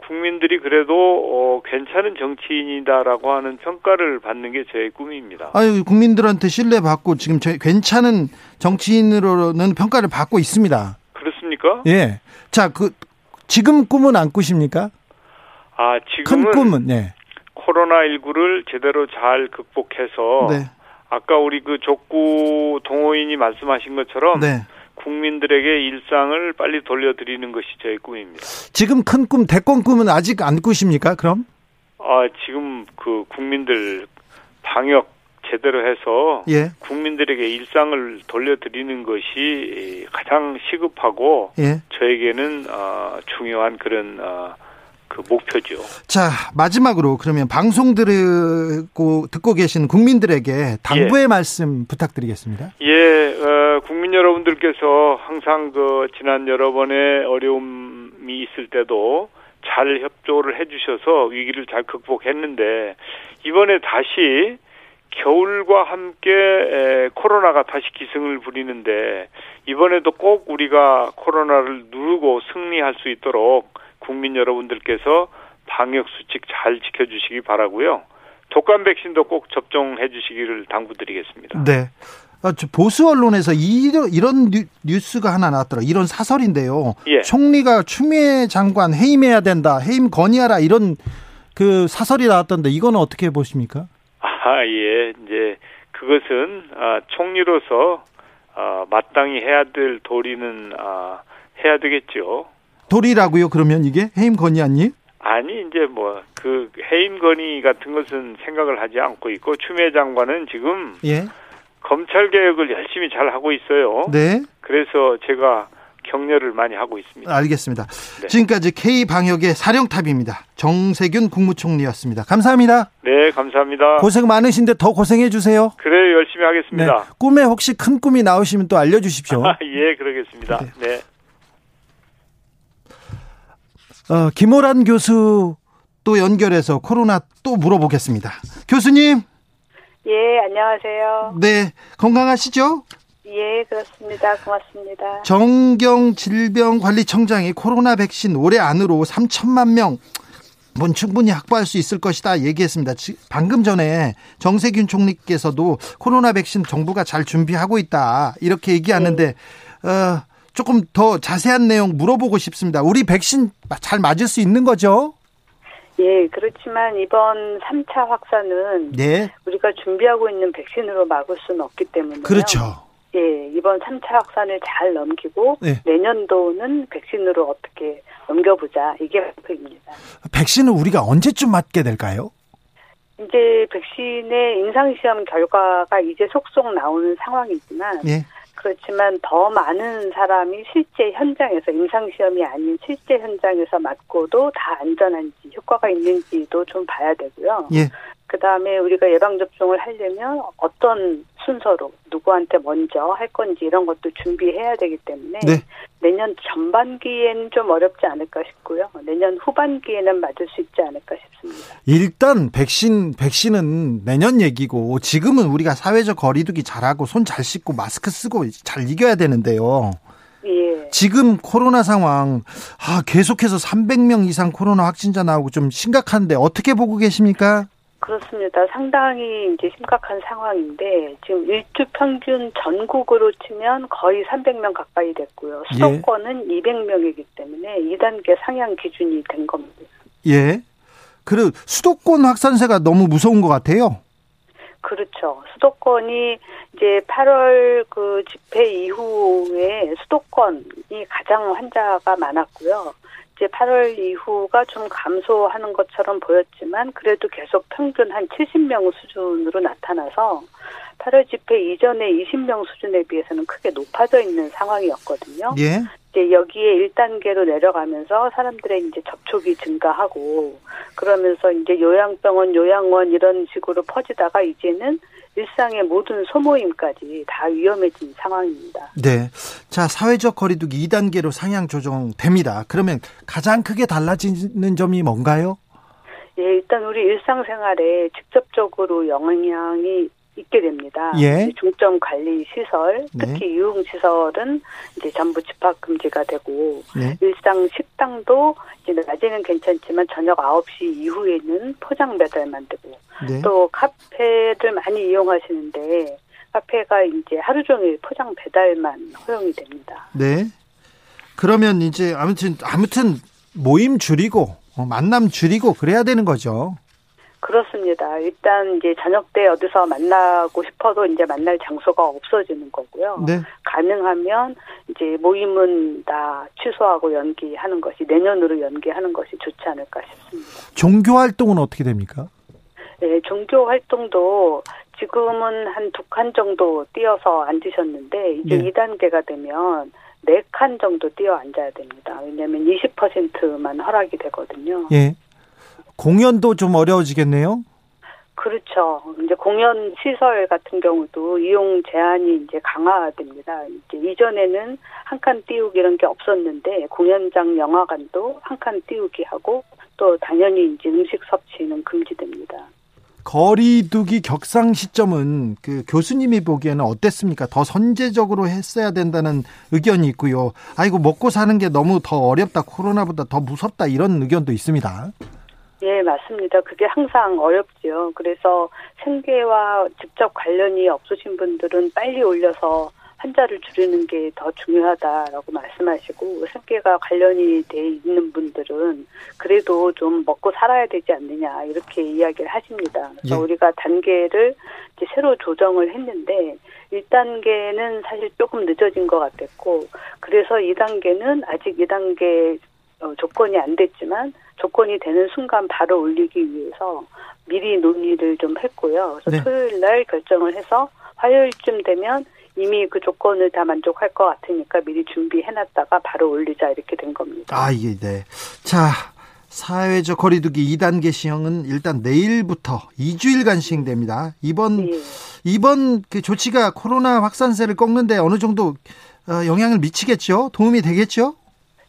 국민들이 그래도 어, 괜찮은 정치인이다라고 하는 평가를 받는 게 제 꿈입니다. 아유, 국민들한테 신뢰받고 지금 제, 괜찮은 정치인으로는 평가를 받고 있습니다. 그렇습니까? 예. 자, 그 지금 꿈은 안 꾸십니까? 아, 지금은 큰 꿈은 예. 코로나십구를 제대로 잘 극복해서 네. 아까 우리 그 족구 동호인이 말씀하신 것처럼 네. 국민들에게 일상을 빨리 돌려드리는 것이 제 꿈입니다. 지금 큰 꿈, 대권 꿈은 아직 안 꾸십니까, 그럼? 아, 지금 그 국민들 방역 제대로 해서 예. 국민들에게 일상을 돌려드리는 것이 가장 시급하고 예. 저에게는 어, 중요한 그런 어, 그 목표죠. 자, 마지막으로 그러면 방송 듣고, 듣고 계신 국민들에게 당부의 예. 말씀 부탁드리겠습니다. 예, 어, 국민 여러분들께서 항상 그 지난 여러 번의 어려움이 있을 때도 잘 협조를 해주셔서 위기를 잘 극복했는데 이번에 다시 겨울과 함께 코로나가 다시 기승을 부리는데 이번에도 꼭 우리가 코로나를 누르고 승리할 수 있도록 국민 여러분들께서 방역수칙 잘 지켜주시기 바라고요. 독감 백신도 꼭 접종해 주시기를 당부드리겠습니다. 네. 보수 언론에서 이런 뉴스가 하나 나왔더라. 이런 사설인데요. 예. 총리가 추미애 장관 해임해야 된다. 해임 건의하라. 이런 그 사설이 나왔던데 이거는 어떻게 보십니까? 아, 예. 이제 그것은 총리로서 마땅히 해야 될 도리는 해야 되겠죠. 도리라고요? 그러면 이게 해임 건의 아니? 아니 이제 뭐 그 해임 건의 같은 것은 생각을 하지 않고 있고 추미애 장관은 지금 예. 검찰 개혁을 열심히 잘 하고 있어요. 네. 그래서 제가 격려를 많이 하고 있습니다. 알겠습니다. 네. 지금까지 K 방역의 사령탑입니다. 정세균 국무총리였습니다. 감사합니다. 네, 감사합니다. 고생 많으신데 더 고생해 주세요. 그래 열심히 하겠습니다. 네. 꿈에 혹시 큰 꿈이 나오시면 또 알려주십시오. 예, 그러겠습니다. 네. 네. 어, 김오란 교수 또 연결해서 코로나 또 물어보겠습니다. 교수님. 예, 안녕하세요. 네, 건강하시죠? 예, 그렇습니다. 고맙습니다. 정경질병관리청장이 코로나 백신 올해 안으로 삼천만 명 분 충분히 확보할 수 있을 것이다 얘기했습니다. 방금 전에 정세균 총리께서도 코로나 백신 정부가 잘 준비하고 있다 이렇게 얘기하는데 예. 어, 조금 더 자세한 내용 물어보고 싶습니다. 우리 백신 잘 맞을 수 있는 거죠? 예, 그렇지만 이번 삼 차 확산은 네. 우리가 준비하고 있는 백신으로 막을 수는 없기 때문에요. 그렇죠. 예, 이번 삼 차 확산을 잘 넘기고 예. 내년도는 백신으로 어떻게 넘겨보자. 이게 목표입니다. 백신은 우리가 언제쯤 맞게 될까요? 이제 백신의 임상시험 결과가 이제 속속 나오는 상황이지만 예. 그렇지만 더 많은 사람이 실제 현장에서 임상시험이 아닌 실제 현장에서 맞고도 다 안전한지 효과가 있는지도 좀 봐야 되고요. 예. 그다음에 우리가 예방접종을 하려면 어떤 순서로 누구한테 먼저 할 건지 이런 것도 준비해야 되기 때문에 네. 내년 전반기에는 좀 어렵지 않을까 싶고요. 내년 후반기에는 맞을 수 있지 않을까 싶습니다. 일단 백신, 백신은 내년 얘기고 지금은 우리가 사회적 거리두기 잘하고 손 잘 씻고 마스크 쓰고 잘 이겨야 되는데요. 예. 지금 코로나 상황 아, 계속해서 삼백 명 이상 코로나 확진자 나오고 좀 심각한데 어떻게 보고 계십니까? 그렇습니다. 상당히 이제 심각한 상황인데 지금 일주 평균 전국으로 치면 거의 삼백 명 가까이 됐고요. 수도권은 예. 이백 명이기 때문에 이 단계 상향 기준이 된 겁니다. 예. 그리고 수도권 확산세가 너무 무서운 것 같아요. 그렇죠. 수도권이 이제 팔월 그 집회 이후에 수도권이 가장 환자가 많았고요. 이제 팔월 이후가 좀 감소하는 것처럼 보였지만 그래도 계속 평균 한 칠십 명 수준으로 나타나서 팔월 집회 이전의 이십 명 수준에 비해서는 크게 높아져 있는 상황이었거든요. 예. 이제 여기에 일 단계로 내려가면서 사람들의 이제 접촉이 증가하고 그러면서 이제 요양병원, 요양원 이런 식으로 퍼지다가 이제는 일상의 모든 소모임까지 다 위험해진 상황입니다. 네. 자, 사회적 거리두기 이 단계로 상향 조정됩니다. 그러면 가장 크게 달라지는 점이 뭔가요? 예, 일단 우리 일상생활에 직접적으로 영향이 있게 됩니다. 예. 중점 관리 시설, 특히 네. 유흥 시설은 이제 전부 집합 금지가 되고 네. 일상 식당도 이제 낮에는 괜찮지만 저녁 아홉 시 이후에는 포장 배달만 되고 네. 또 카페를 많이 이용하시는데 카페가 이제 하루 종일 포장 배달만 허용이 됩니다. 네. 그러면 이제 아무튼 아무튼 모임 줄이고 만남 줄이고 그래야 되는 거죠. 그렇습니다. 일단 이제 저녁 때 어디서 만나고 싶어도 이제 만날 장소가 없어지는 거고요. 네. 가능하면 이제 모임은 다 취소하고 연기하는 것이 내년으로 연기하는 것이 좋지 않을까 싶습니다. 종교 활동은 어떻게 됩니까? 네, 종교 활동도 지금은 한 두 칸 정도 띄어서 앉으셨는데 이제 네. 이 단계가 되면 네 칸 정도 띄어 앉아야 됩니다. 왜냐하면 이십 퍼센트만 허락이 되거든요. 예. 공연도 좀 어려워지겠네요? 그렇죠. 이제 공연 시설 같은 경우도 이용 제한이 이제 강화됩니다. 이제 이전에는 한 칸 띄우기 이런 게 없었는데, 공연장 영화관도 한 칸 띄우기 하고, 또 당연히 이제 음식 섭취는 금지됩니다. 거리두기 격상 시점은 그 교수님이 보기에는 어땠습니까? 더 선제적으로 했어야 된다는 의견이 있고요. 아이고, 먹고 사는 게 너무 더 어렵다, 코로나보다 더 무섭다, 이런 의견도 있습니다. 예, 맞습니다. 그게 항상 어렵죠. 그래서 생계와 직접 관련이 없으신 분들은 빨리 올려서 환자를 줄이는 게 더 중요하다라고 말씀하시고 생계가 관련이 돼 있는 분들은 그래도 좀 먹고 살아야 되지 않느냐 이렇게 이야기를 하십니다. 그래서 예. 우리가 단계를 이제 새로 조정을 했는데 일 단계는 사실 조금 늦어진 것 같았고 그래서 이 단계는 아직 이 단계 조건이 안 됐지만 조건이 되는 순간 바로 올리기 위해서 미리 논의를 좀 했고요. 그래서 네. 토요일 날 결정을 해서 화요일쯤 되면 이미 그 조건을 다 만족할 것 같으니까 미리 준비해놨다가 바로 올리자 이렇게 된 겁니다. 아, 예, 네. 자, 사회적 거리두기 이 단계 시행은 일단 내일부터 이 주일간 시행됩니다. 이번, 예. 이번 그 조치가 코로나 확산세를 꺾는데 어느 정도 영향을 미치겠죠? 도움이 되겠죠?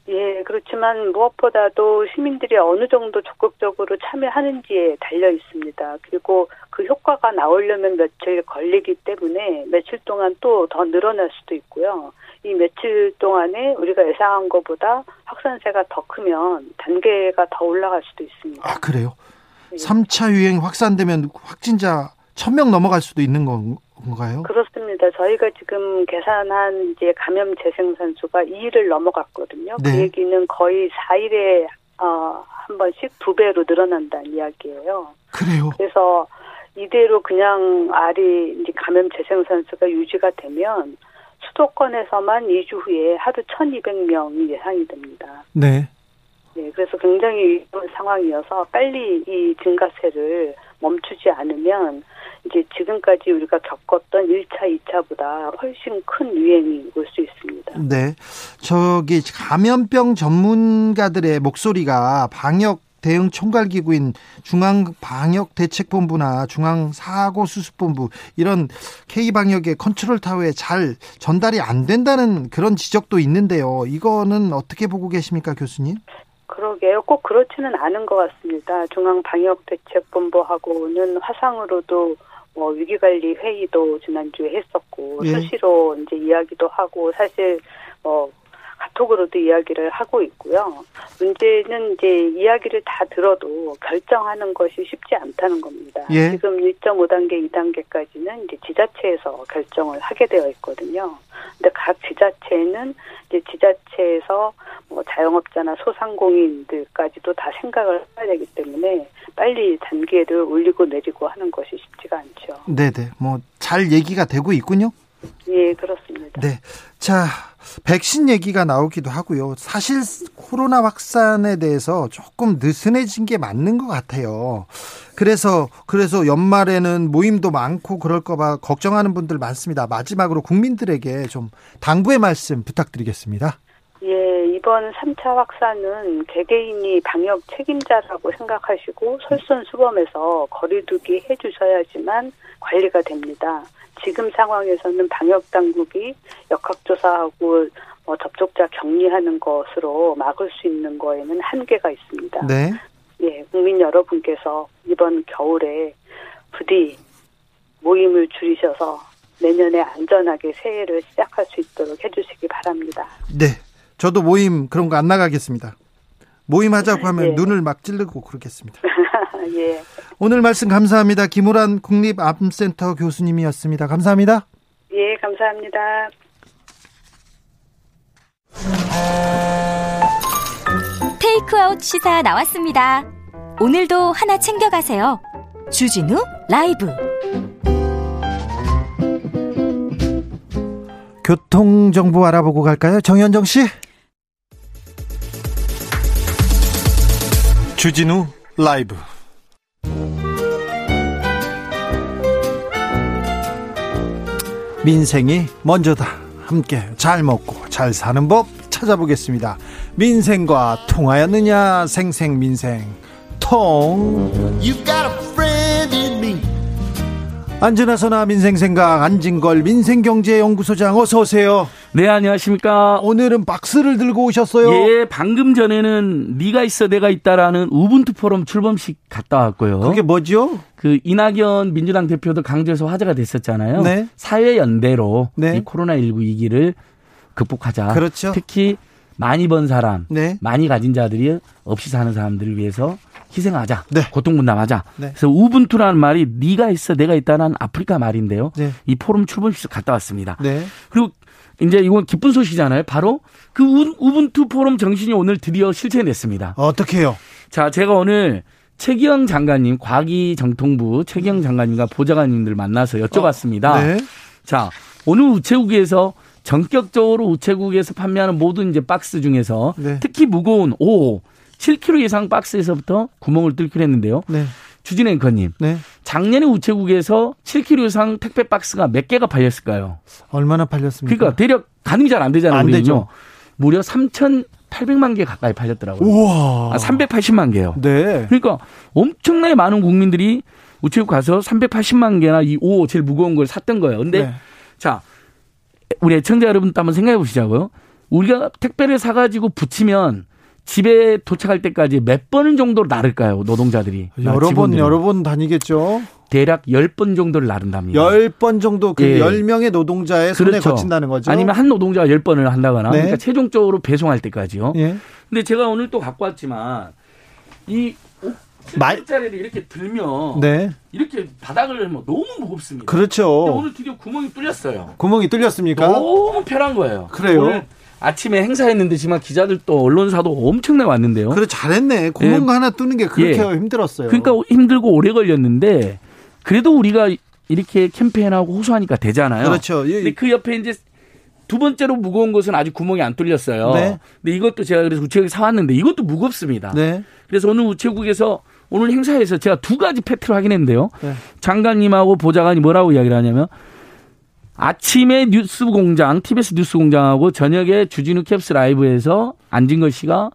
예, 그렇지만 무엇보다도 시민들이 어느 정도 적극적으로 참여하는지에 달려 있습니다. 그리고 그 효과가 나오려면 며칠 걸리기 때문에 며칠 동안 또 더 늘어날 수도 있고요. 이 며칠 동안에 우리가 예상한 것보다 확산세가 더 크면 단계가 더 올라갈 수도 있습니다. 아, 그래요? 예. 삼 차 유행 확산되면 확진자 천 명 넘어갈 수도 있는 건가요? 그렇습니다. 저희가 지금 계산한 이제 감염 재생산수가 이 일을 넘어갔거든요. 네. 그 얘기는 거의 사 일에 어, 한 번씩 두 배로 늘어난다는 이야기예요. 그래요? 그래서 이대로 그냥 알이 이제 감염 재생산수가 유지가 되면 수도권에서만 이 주 후에 하루 천이백 명이 예상이 됩니다. 네. 네, 그래서 굉장히 위험한 상황이어서 빨리 이 증가세를 멈추지 않으면 이제 지금까지 우리가 겪었던 일 차, 이 차보다 훨씬 큰 유행이 올 수 있습니다. 네. 저기 감염병 전문가들의 목소리가 방역 대응 총괄기구인 중앙방역대책본부나 중앙사고수습본부 이런 K방역의 컨트롤타워에 잘 전달이 안 된다는 그런 지적도 있는데요. 이거는 어떻게 보고 계십니까, 교수님? 그러게요. 꼭 그렇지는 않은 것 같습니다. 중앙방역대책본부하고는 화상으로도 뭐 위기관리 회의도 지난주에 했었고, 예. 수시로 이제 이야기도 하고, 사실 뭐 카톡으로도 이야기를 하고 있고요. 문제는 이제 이야기를 다 들어도 결정하는 것이 쉽지 않다는 겁니다. 예. 지금 일 점 오 단계, 이 단계까지는 이제 지자체에서 결정을 하게 되어 있거든요. 근데 각 지자체는 이제 지자체에서 뭐 자영업자나 소상공인들까지도 다 생각을 해야 되기 때문에 빨리 단계를 올리고 내리고 하는 것이 쉽지가 않죠. 네네. 뭐 잘 얘기가 되고 있군요. 예, 그렇습니다. 네. 자, 백신 얘기가 나오기도 하고요. 사실 코로나 확산에 대해서 조금 느슨해진 게 맞는 것 같아요. 그래서 그래서 연말에는 모임도 많고 그럴까 봐 걱정하는 분들 많습니다. 마지막으로 국민들에게 좀 당부의 말씀 부탁드리겠습니다. 예, 이번 삼 차 확산은 개개인이 방역 책임자라고 생각하시고 솔선수범해서 거리두기 해주셔야지만 관리가 됩니다. 지금 상황에서는 방역당국이 역학조사하고 뭐 접촉자 격리하는 것으로 막을 수 있는 거에는 한계가 있습니다. 네. 예, 국민 여러분께서 이번 겨울에 부디 모임을 줄이셔서 내년에 안전하게 새해를 시작할 수 있도록 해주시기 바랍니다. 네. 저도 모임 그런 거 안 나가겠습니다. 모임하자고 하면 예. 눈을 막 찌르고 그러겠습니다. 예. 오늘 말씀 감사합니다. 김오란 국립암센터 교수님이었습니다. 감사합니다. 예, 감사합니다. 테이크아웃 시사 나왔습니다. 오늘도 하나 챙겨가세요. 주진우 라이브. 교통정보 알아보고 갈까요? 정현정 씨. 주진우 라이브. 민생이 먼저다. 함께 잘 먹고 잘 사는 법 찾아보겠습니다. 민생과 통하였느냐? 생생 민생 통. You got a friend in me. 안전하서나 민생생각 안진걸 민생경제연구소장 어서 오세요. 네, 안녕하십니까. 오늘은 박스를 들고 오셨어요. 예, 방금 전에는 네가 있어 내가 있다라는 우분투 포럼 출범식 갔다 왔고요. 그게 뭐죠? 그 이낙연 민주당 대표도 강조해서 화제가 됐었잖아요. 네. 사회연대로 네. 이 코로나십구 위기를 극복하자. 그렇죠. 특히 많이 번 사람, 네. 많이 가진 자들이 없이 사는 사람들을 위해서 희생하자, 네. 고통분담하자. 네. 그래서 우분투라는 말이 네가 있어 내가 있다는 아프리카 말인데요. 네. 이 포럼 출범식에서 갔다 왔습니다. 네. 그리고 이제 이건 기쁜 소식이잖아요. 바로 그 우, 우분투 포럼 정신이 오늘 드디어 실체됐습니다. 어떻게 해요? 자, 제가 오늘 최기영 장관님, 과기정통부 최기영 장관님과 보좌관님들 만나서 여쭤봤습니다. 어, 네. 자, 오늘 우체국에서 전격적으로 우체국에서 판매하는 모든 이제 박스 중에서 네. 특히 무거운 오, 칠 킬로그램 이상 박스에서부터 구멍을 뚫기로 했는데요. 네. 주진 앵커님, 네. 작년에 우체국에서 칠 킬로그램 이상 택배 박스가 몇 개가 팔렸을까요? 얼마나 팔렸습니까? 그러니까 대략 가늠이 잘 안 되잖아요. 안 우리는요. 되죠. 무려 삼천팔백만 개 가까이 팔렸더라고요. 우와. 아, 삼백팔십만 개요. 네. 그러니까 엄청나게 많은 국민들이 우체국 가서 삼백팔십만 개나 이 오, 제일 무거운 걸 샀던 거예요. 근데 네. 자, 우리 애청자 여러분도 한번 생각해 보시자고요. 우리가 택배를 사가지고 붙이면 집에 도착할 때까지 몇 번 정도 나를까요? 노동자들이. 여러 직원들이. 번, 여러 번 다니겠죠. 대략 열 번 정도를 나른답니다. 열 번 정도, 그 예. 열 명의 노동자의 그렇죠. 손에 거친다는 거죠. 아니면 한 노동자가 열 번을 한다거나. 네. 그러니까 최종적으로 배송할 때까지요. 예. 근데 제가 오늘 또 갖고 왔지만, 이 칠 킬로그램짜리를 이렇게 들면 네. 이렇게 바닥을 뭐 너무 무겁습니다. 그렇죠. 근데 오늘 드디어 구멍이 뚫렸어요. 구멍이 뚫렸습니까? 너무 편한 거예요. 그래요. 오늘 아침에 행사했는데 지만 기자들 또 언론사도 엄청나게 왔는데요. 그래, 잘했네. 구멍 예. 하나 뚫는 게 그렇게 예. 힘들었어요. 그러니까 힘들고 오래 걸렸는데 그래도 우리가 이렇게 캠페인하고 호소하니까 되잖아요. 그렇죠. 예. 근데 그 옆에 이제 두 번째로 무거운 것은 아직 구멍이 안 뚫렸어요. 네. 근데 이것도 제가 그래서 우체국에 사왔는데 이것도 무겁습니다. 네. 그래서 오늘 우체국에서 오늘 행사에서 제가 두 가지 팩트를 확인했는데요. 네. 장관님하고 보좌관이 뭐라고 이야기를 하냐면 아침에 뉴스공장, 티비에스 뉴스공장하고 저녁에 주진우 캡스 라이브에서 안진걸 씨가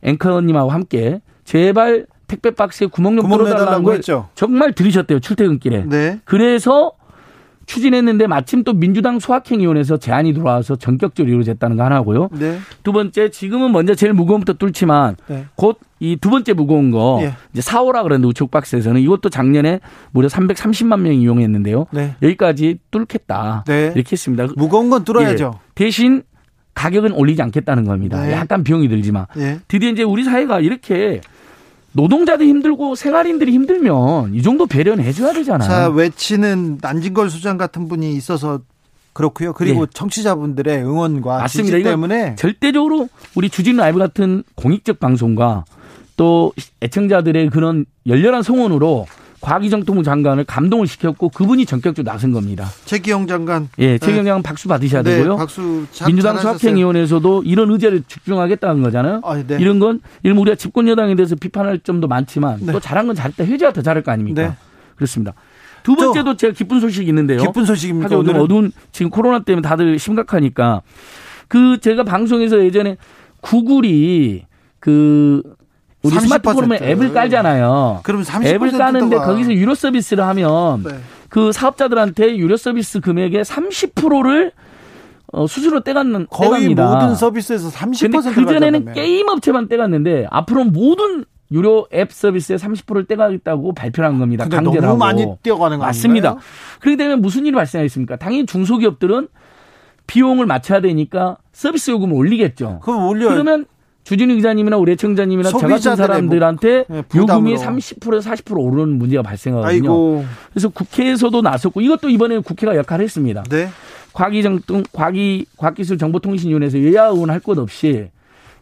앵커님하고 함께 제발 택배 박스에 구멍 좀 뚫어달라는 걸 했죠. 정말 들으셨대요. 출퇴근길에. 네. 그래서 추진했는데 마침 또 민주당 소확행위원회에서 제안이 들어와서 전격적으로 이루어졌다는 거 하나고요. 네. 두 번째 지금은 먼저 제일 무거운 것부터 뚫지만 네. 곧 이 두 번째 무거운 거 예. 이제 사오라 그랬는데 우측 박스에서는 이것도 작년에 무려 삼백삼십만 명이 이용했는데요. 네. 여기까지 뚫겠다. 네. 이렇게 했습니다. 무거운 건 뚫어야죠. 예. 대신 가격은 올리지 않겠다는 겁니다. 네. 약간 비용이 들지만. 네. 드디어 이제 우리 사회가 이렇게 노동자도 힘들고 생활인들이 힘들면 이 정도 배려는 해줘야 되잖아요. 자, 외치는 난징걸 수장 같은 분이 있어서 그렇고요. 그리고 네. 청취자분들의 응원과 맞습니다. 지지 때문에 절대적으로 우리 주진 라이브 같은 공익적 방송과 또 애청자들의 그런 열렬한 성원으로 과기정통부 장관을 감동을 시켰고 그분이 전격적으로 나선 겁니다. 최기영 장관. 예, 최기영 장관 네. 박수 받으셔야 네, 되고요. 박수 참 민주당 소확행위원회에서도 이런 의제를 집중하겠다는 거잖아요. 아, 네. 이런 건 일부 우리가 집권 여당에 대해서 비판할 점도 많지만 네. 또 잘한 건 잘했다. 회자가 더 잘할 거 아닙니까? 네. 그렇습니다. 두 번째도 제가 기쁜 소식이 있는데요. 기쁜 소식입니까? 오늘 어두운 지금 코로나 때문에 다들 심각하니까 그 제가 방송에서 예전에 구글이 그 우리 스마트폰에 앱을 깔잖아요. 그럼 삼십 퍼센트 앱을 까는데 와. 거기서 유료 서비스를 하면 네. 그 사업자들한테 유료 서비스 금액의 삼십 퍼센트를 어, 수수료 떼가는 거의 떼갑니다. 모든 서비스에서 삼십 퍼센트. 그 전에는 게임 업체만 떼갔는데 앞으로 모든 유료 앱 서비스의 삼십 퍼센트를 떼가겠다고 발표한 겁니다. 근데 강제로 너무 하고. 많이 떼어가는 거 맞습니다. 그렇기 때문에 무슨 일이 발생하겠습니까? 당연히 중소기업들은 비용을 맞춰야 되니까 서비스 요금을 올리겠죠. 그럼 올려. 그러면 주진우 기자님이나 우리 애청자님이나 저 같은 사람들한테 뭐, 네, 요금이 삼십 퍼센트에서 사십 퍼센트 오르는 문제가 발생하거든요. 아이고. 그래서 국회에서도 나섰고 이것도 이번에 국회가 역할을 했습니다. 네. 과기정통, 과기, 과학기술정보통신위원회에서 여야 의원할 것 없이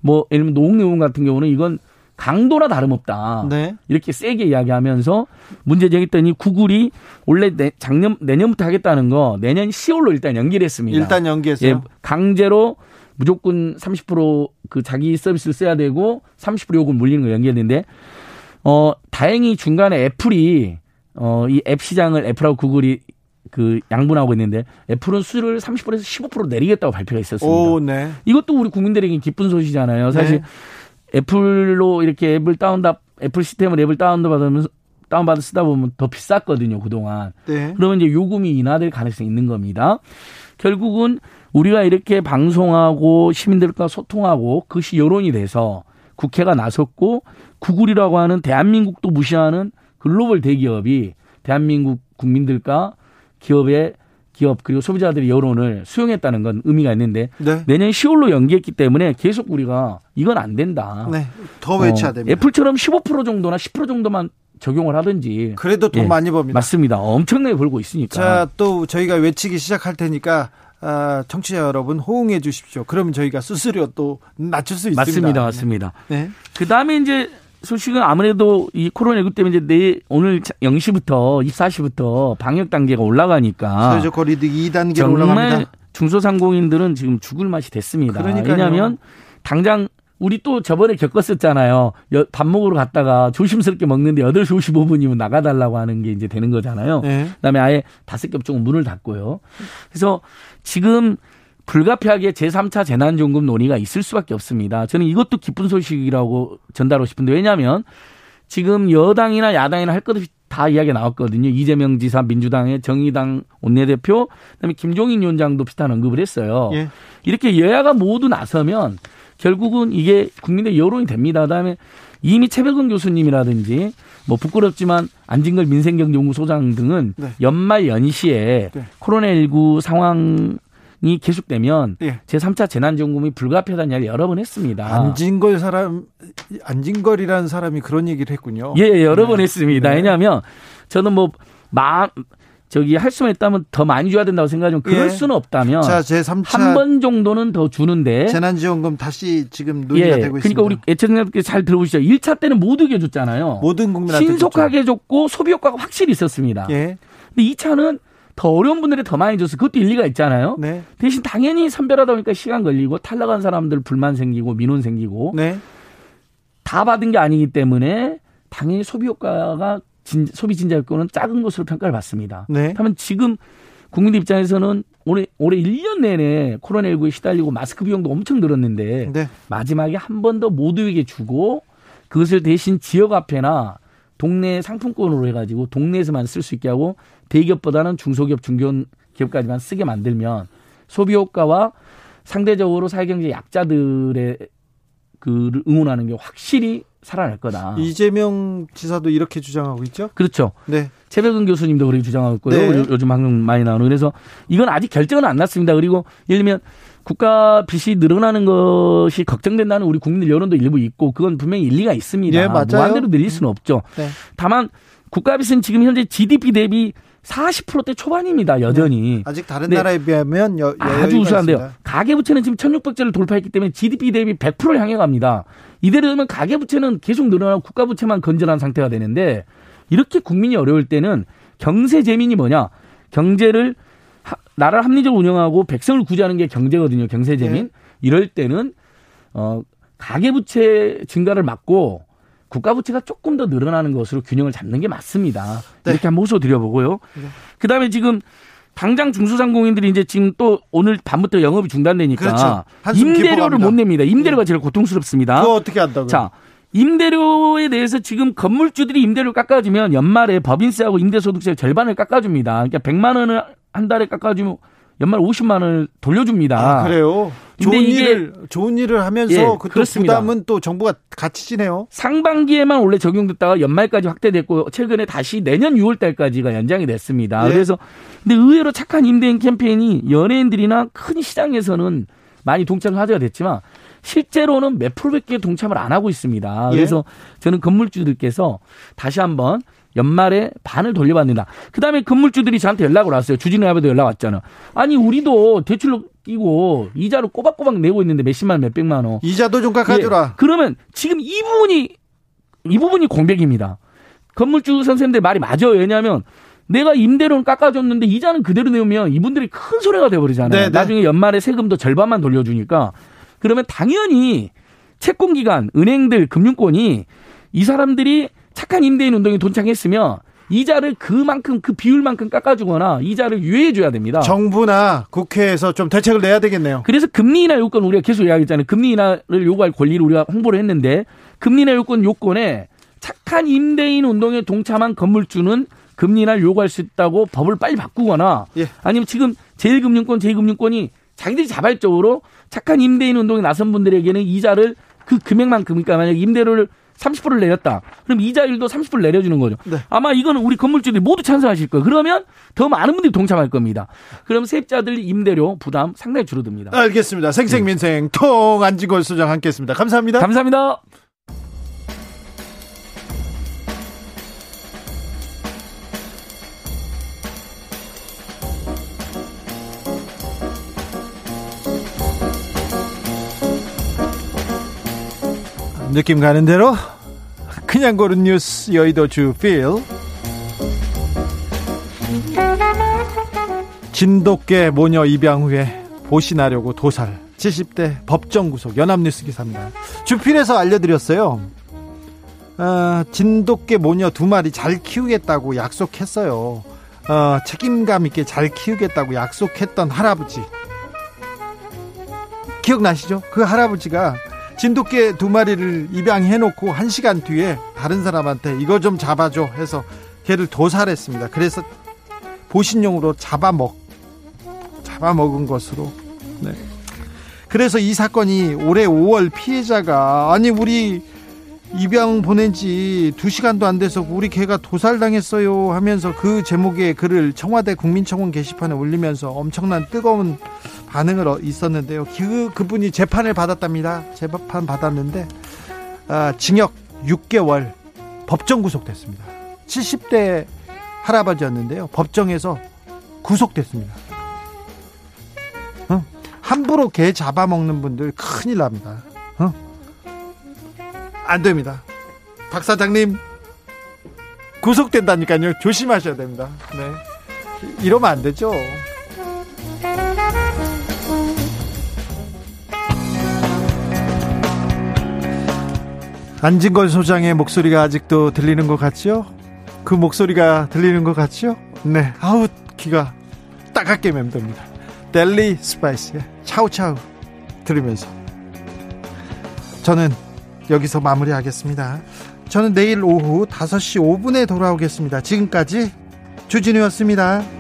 뭐 예를 들면 노웅래 의원 같은 경우는 이건 강도나 다름없다. 네. 이렇게 세게 이야기하면서 문제 제기했더니 구글이 원래 내, 작년, 내년부터 하겠다는 거 내년 시월로 일단 연기를 했습니다. 일단 연기했어요. 예, 강제로 무조건 삼십 퍼센트 그 자기 서비스를 써야 되고 삼십 퍼센트 요금 물리는 거 연기했는데 어 다행히 중간에 애플이 어 이 앱 시장을 애플하고 구글이 그 양분하고 있는데 애플은 수수료를 삼십 퍼센트에서 십오 퍼센트 내리겠다고 발표가 있었습니다. 오, 네. 이것도 우리 국민들에게 기쁜 소식이잖아요. 사실 네. 애플로 이렇게 앱을 다운다 애플 시스템을 앱을 다운도 받으면서 다운 받아 쓰다 보면 더 비쌌거든요, 그동안. 네. 그러면 이제 요금이 인하될 가능성이 있는 겁니다. 결국은 우리가 이렇게 방송하고 시민들과 소통하고 그것이 여론이 돼서 국회가 나섰고 구글이라고 하는 대한민국도 무시하는 글로벌 대기업이 대한민국 국민들과 기업의 기업 그리고 소비자들의 여론을 수용했다는 건 의미가 있는데 네. 내년 시월로 연기했기 때문에 계속 우리가 이건 안 된다. 네. 더 외쳐야 됩니다. 어, 애플처럼 십오 퍼센트 정도나 십 퍼센트 정도만 적용을 하든지. 그래도 돈 예, 많이 법니다. 맞습니다. 엄청나게 벌고 있으니까. 자, 또 저희가 외치기 시작할 테니까 아, 청취자 여러분 호응해 주십시오. 그러면 저희가 수수료 또 낮출 수 있습니다. 맞습니다. 맞습니다. 네. 그다음에 이제 소식은 아무래도 이 코로나십구 때문에 이제 내일 오늘 영 시부터 이십사 시부터 방역 단계가 올라가니까 사회적 거리두기 이 단계로 올라갑니다. 정말 중소상공인들은 지금 죽을 맛이 됐습니다. 그러니까요. 왜냐하면 당장 우리 또 저번에 겪었었잖아요. 밥 먹으러 갔다가 조심스럽게 먹는데 여덟 시 오십오 분이면 나가달라고 하는 게 이제 되는 거잖아요. 네. 그다음에 아예 다섯 개 업종은 문을 닫고요. 그래서 지금 불가피하게 제삼 차 재난지원금 논의가 있을 수밖에 없습니다. 저는 이것도 기쁜 소식이라고 전달하고 싶은데 왜냐하면 지금 여당이나 야당이나 할 것 없이 다 이야기 나왔거든요. 이재명 지사, 민주당의 정의당 원내대표, 그다음에 김종인 위원장도 비슷한 언급을 했어요. 네. 이렇게 여야가 모두 나서면 결국은 이게 국민의 여론이 됩니다. 그다음에 이미 최백은 교수님이라든지 뭐 부끄럽지만 안진걸 민생경제연구소장 등은 네. 연말 연시에 네. 코로나십구 상황이 계속되면 네. 제삼 차 재난지원금이 불가피하다는 이야기를 여러 번 했습니다. 안진걸 사람, 안진걸이라는 사람이 그런 얘기를 했군요. 예, 여러 네. 번 했습니다. 네. 왜냐하면 저는 뭐 마, 저기 할 수만 있다면 더 많이 줘야 된다고 생각하지만 그럴 예. 수는 없다면 자, 제삼 차 한 번 정도는 더 주는데 재난지원금 다시 지금 논의가 예. 되고 그러니까 있습니다. 그러니까 우리 애청자분들께 잘 들어보시죠. 일 차 때는 모두게 줬잖아요. 모든 국민한테 신속하게 줬죠. 줬고 소비 효과가 확실히 있었습니다. 예. 근데 이 차는 더 어려운 분들이 더 많이 줘서 그것도 일리가 있잖아요. 네. 대신 당연히 선별하다 보니까 시간 걸리고 탈락한 사람들 불만 생기고 민원 생기고 네. 다 받은 게 아니기 때문에 당연히 소비 효과가 진, 소비 진작 효과는 작은 것으로 평가를 받습니다. 네. 그러면 지금 국민들 입장에서는 올해, 올해 일 년 내내 코로나십구에 시달리고 마스크 비용도 엄청 늘었는데 네. 마지막에 한 번 더 모두에게 주고 그것을 대신 지역 화폐나 동네 상품권으로 해가지고 동네에서만 쓸 수 있게 하고 대기업보다는 중소기업, 중견기업까지만 쓰게 만들면 소비효과와 상대적으로 사회경제 약자들의 그 응원하는 게 확실히 살아날 거다. 이재명 지사도 이렇게 주장하고 있죠? 그렇죠. 네. 최백은 교수님도 그렇게 주장하고 있고요. 네. 요즘 방금 많이 나오는. 그래서 이건 아직 결정은 안 났습니다. 그리고 예를 들면 국가 빚이 늘어나는 것이 걱정된다는 우리 국민들 여론도 일부 있고 그건 분명히 일리가 있습니다. 네, 맞아요. 무한대로 늘릴 수는 없죠. 네. 다만 국가 빚은 지금 현재 지디피 대비 사십 퍼센트대 초반입니다. 여전히. 네. 아직 다른 나라에 비하면 여, 아주 우수한데요. 있습니다. 가계부채는 지금 천육백 조를 돌파했기 때문에 지디피 대비 백 퍼센트를 향해 갑니다. 이대로 되면 가계부채는 계속 늘어나고 국가부채만 건전한 상태가 되는데 이렇게 국민이 어려울 때는 경세재민이 뭐냐. 경제를 나라를 합리적으로 운영하고 백성을 구제하는 게 경제거든요. 경세재민. 네. 이럴 때는 어, 가계부채 증가를 막고 국가부채가 조금 더 늘어나는 것으로 균형을 잡는 게 맞습니다. 네. 이렇게 한번 호소드려보고요. 네. 그다음에 지금 당장 중소상공인들이 이제 지금 또 오늘 밤부터 영업이 중단되니까 그렇죠. 임대료를 기부합니다. 못 냅니다. 임대료가 네. 제일 고통스럽습니다. 그거 어떻게 한다고요? 자, 임대료에 대해서 지금 건물주들이 임대료를 깎아주면 연말에 법인세하고 임대소득세 절반을 깎아줍니다. 그러니까 백만 원을 한 달에 깎아주면 연말 오십만 원을 돌려줍니다. 아, 그래요? 좋은 일을 좋은 일을 하면서 예, 그 부담은 또 정부가 같이 지네요. 상반기에만 원래 적용됐다가 연말까지 확대됐고 최근에 다시 내년 유월 달까지가 연장이 됐습니다. 예. 그래서 근데 의외로 착한 임대인 캠페인이 연예인들이나 큰 시장에서는 많이 동참을 하자가 됐지만 실제로는 몇 프로밖에 동참을 안 하고 있습니다. 그래서 예. 저는 건물주들께서 다시 한번 연말에 반을 돌려받는다. 그다음에 건물주들이 저한테 연락을 왔어요. 주진우협에도 연락 왔잖아. 아니 우리도 대출로 끼고 이자로 꼬박꼬박 내고 있는데 몇십만 원, 몇백만 원. 이자도 좀 깎아주라. 예. 그러면 지금 이 부분이 이 부분이 공백입니다. 건물주 선생님들 말이 맞아요. 왜냐하면 내가 임대료는 깎아줬는데 이자는 그대로 내면 이분들이 큰 손해가 돼버리잖아요. 네네. 나중에 연말에 세금도 절반만 돌려주니까 그러면 당연히 채권기관, 은행들, 금융권이 이 사람들이 착한 임대인 운동에 동참했으면 이자를 그만큼 그 비율만큼 깎아주거나 이자를 유예해 줘야 됩니다. 정부나 국회에서 좀 대책을 내야 되겠네요. 그래서 금리 인하 요건 우리가 계속 이야기했잖아요. 금리 인하를 요구할 권리를 우리가 홍보를 했는데 금리 인하 요건 요건에 착한 임대인 운동에 동참한 건물주는 금리 인하를 요구할 수 있다고 법을 빨리 바꾸거나 예. 아니면 지금 제1금융권, 제2금융권이 자기들이 자발적으로 착한 임대인 운동에 나선 분들에게는 이자를 그 금액만큼 그러니까 만약 임대료를 삼십 퍼센트를 내렸다. 그럼 이자율도 삼십 퍼센트 내려주는 거죠. 네. 아마 이거는 우리 건물주들이 모두 찬성하실 거예요. 그러면 더 많은 분들이 동참할 겁니다. 그럼 세입자들 임대료 부담 상당히 줄어듭니다. 알겠습니다. 생생민생 네. 통 안지골 소장 함께했습니다. 감사합니다. 감사합니다. 느낌 가는 대로 그냥 고른 뉴스 여의도 주필 진돗개 모녀 입양 후에 보신하려고 도살 칠십 대 법정 구속 연합뉴스 기사입니다. 주필에서 알려드렸어요. 어, 진돗개 모녀 두 마리 잘 키우겠다고 약속했어요. 어, 책임감 있게 잘 키우겠다고 약속했던 할아버지 기억나시죠? 그 할아버지가 진돗개 두 마리를 입양해놓고 한 시간 뒤에 다른 사람한테 이거 좀 잡아줘 해서 걔를 도살했습니다. 그래서 보신용으로 잡아먹, 잡아먹은 것으로. 네. 그래서 이 사건이 올해 오월 피해자가 아니 우리 입양 보낸 지 두 시간도 안 돼서 우리 개가 도살당했어요 하면서 그 제목의 글을 청와대 국민청원 게시판에 올리면서 엄청난 뜨거운 반응을 있었는데요. 그, 그분이 재판을 받았답니다. 재판 받았는데 아, 징역 육 개월 법정 구속됐습니다. 칠십 대 할아버지였는데요. 법정에서 구속됐습니다. 어? 함부로 개 잡아먹는 분들 큰일 납니다. 어? 안 됩니다. 박 사장님 구속된다니까요. 조심하셔야 됩니다. 네. 이러면 안 되죠. 안진걸 소장의 목소리가 아직도 들리는 것 같죠? 그 목소리가 들리는 것 같죠? 네, 아우 귀가 따갑게 맴돕니다. 델리 스파이스의 차우차우 들으면서 저는 여기서 마무리하겠습니다. 저는 내일 오후 다섯 시 오 분에 돌아오겠습니다. 지금까지 주진우였습니다.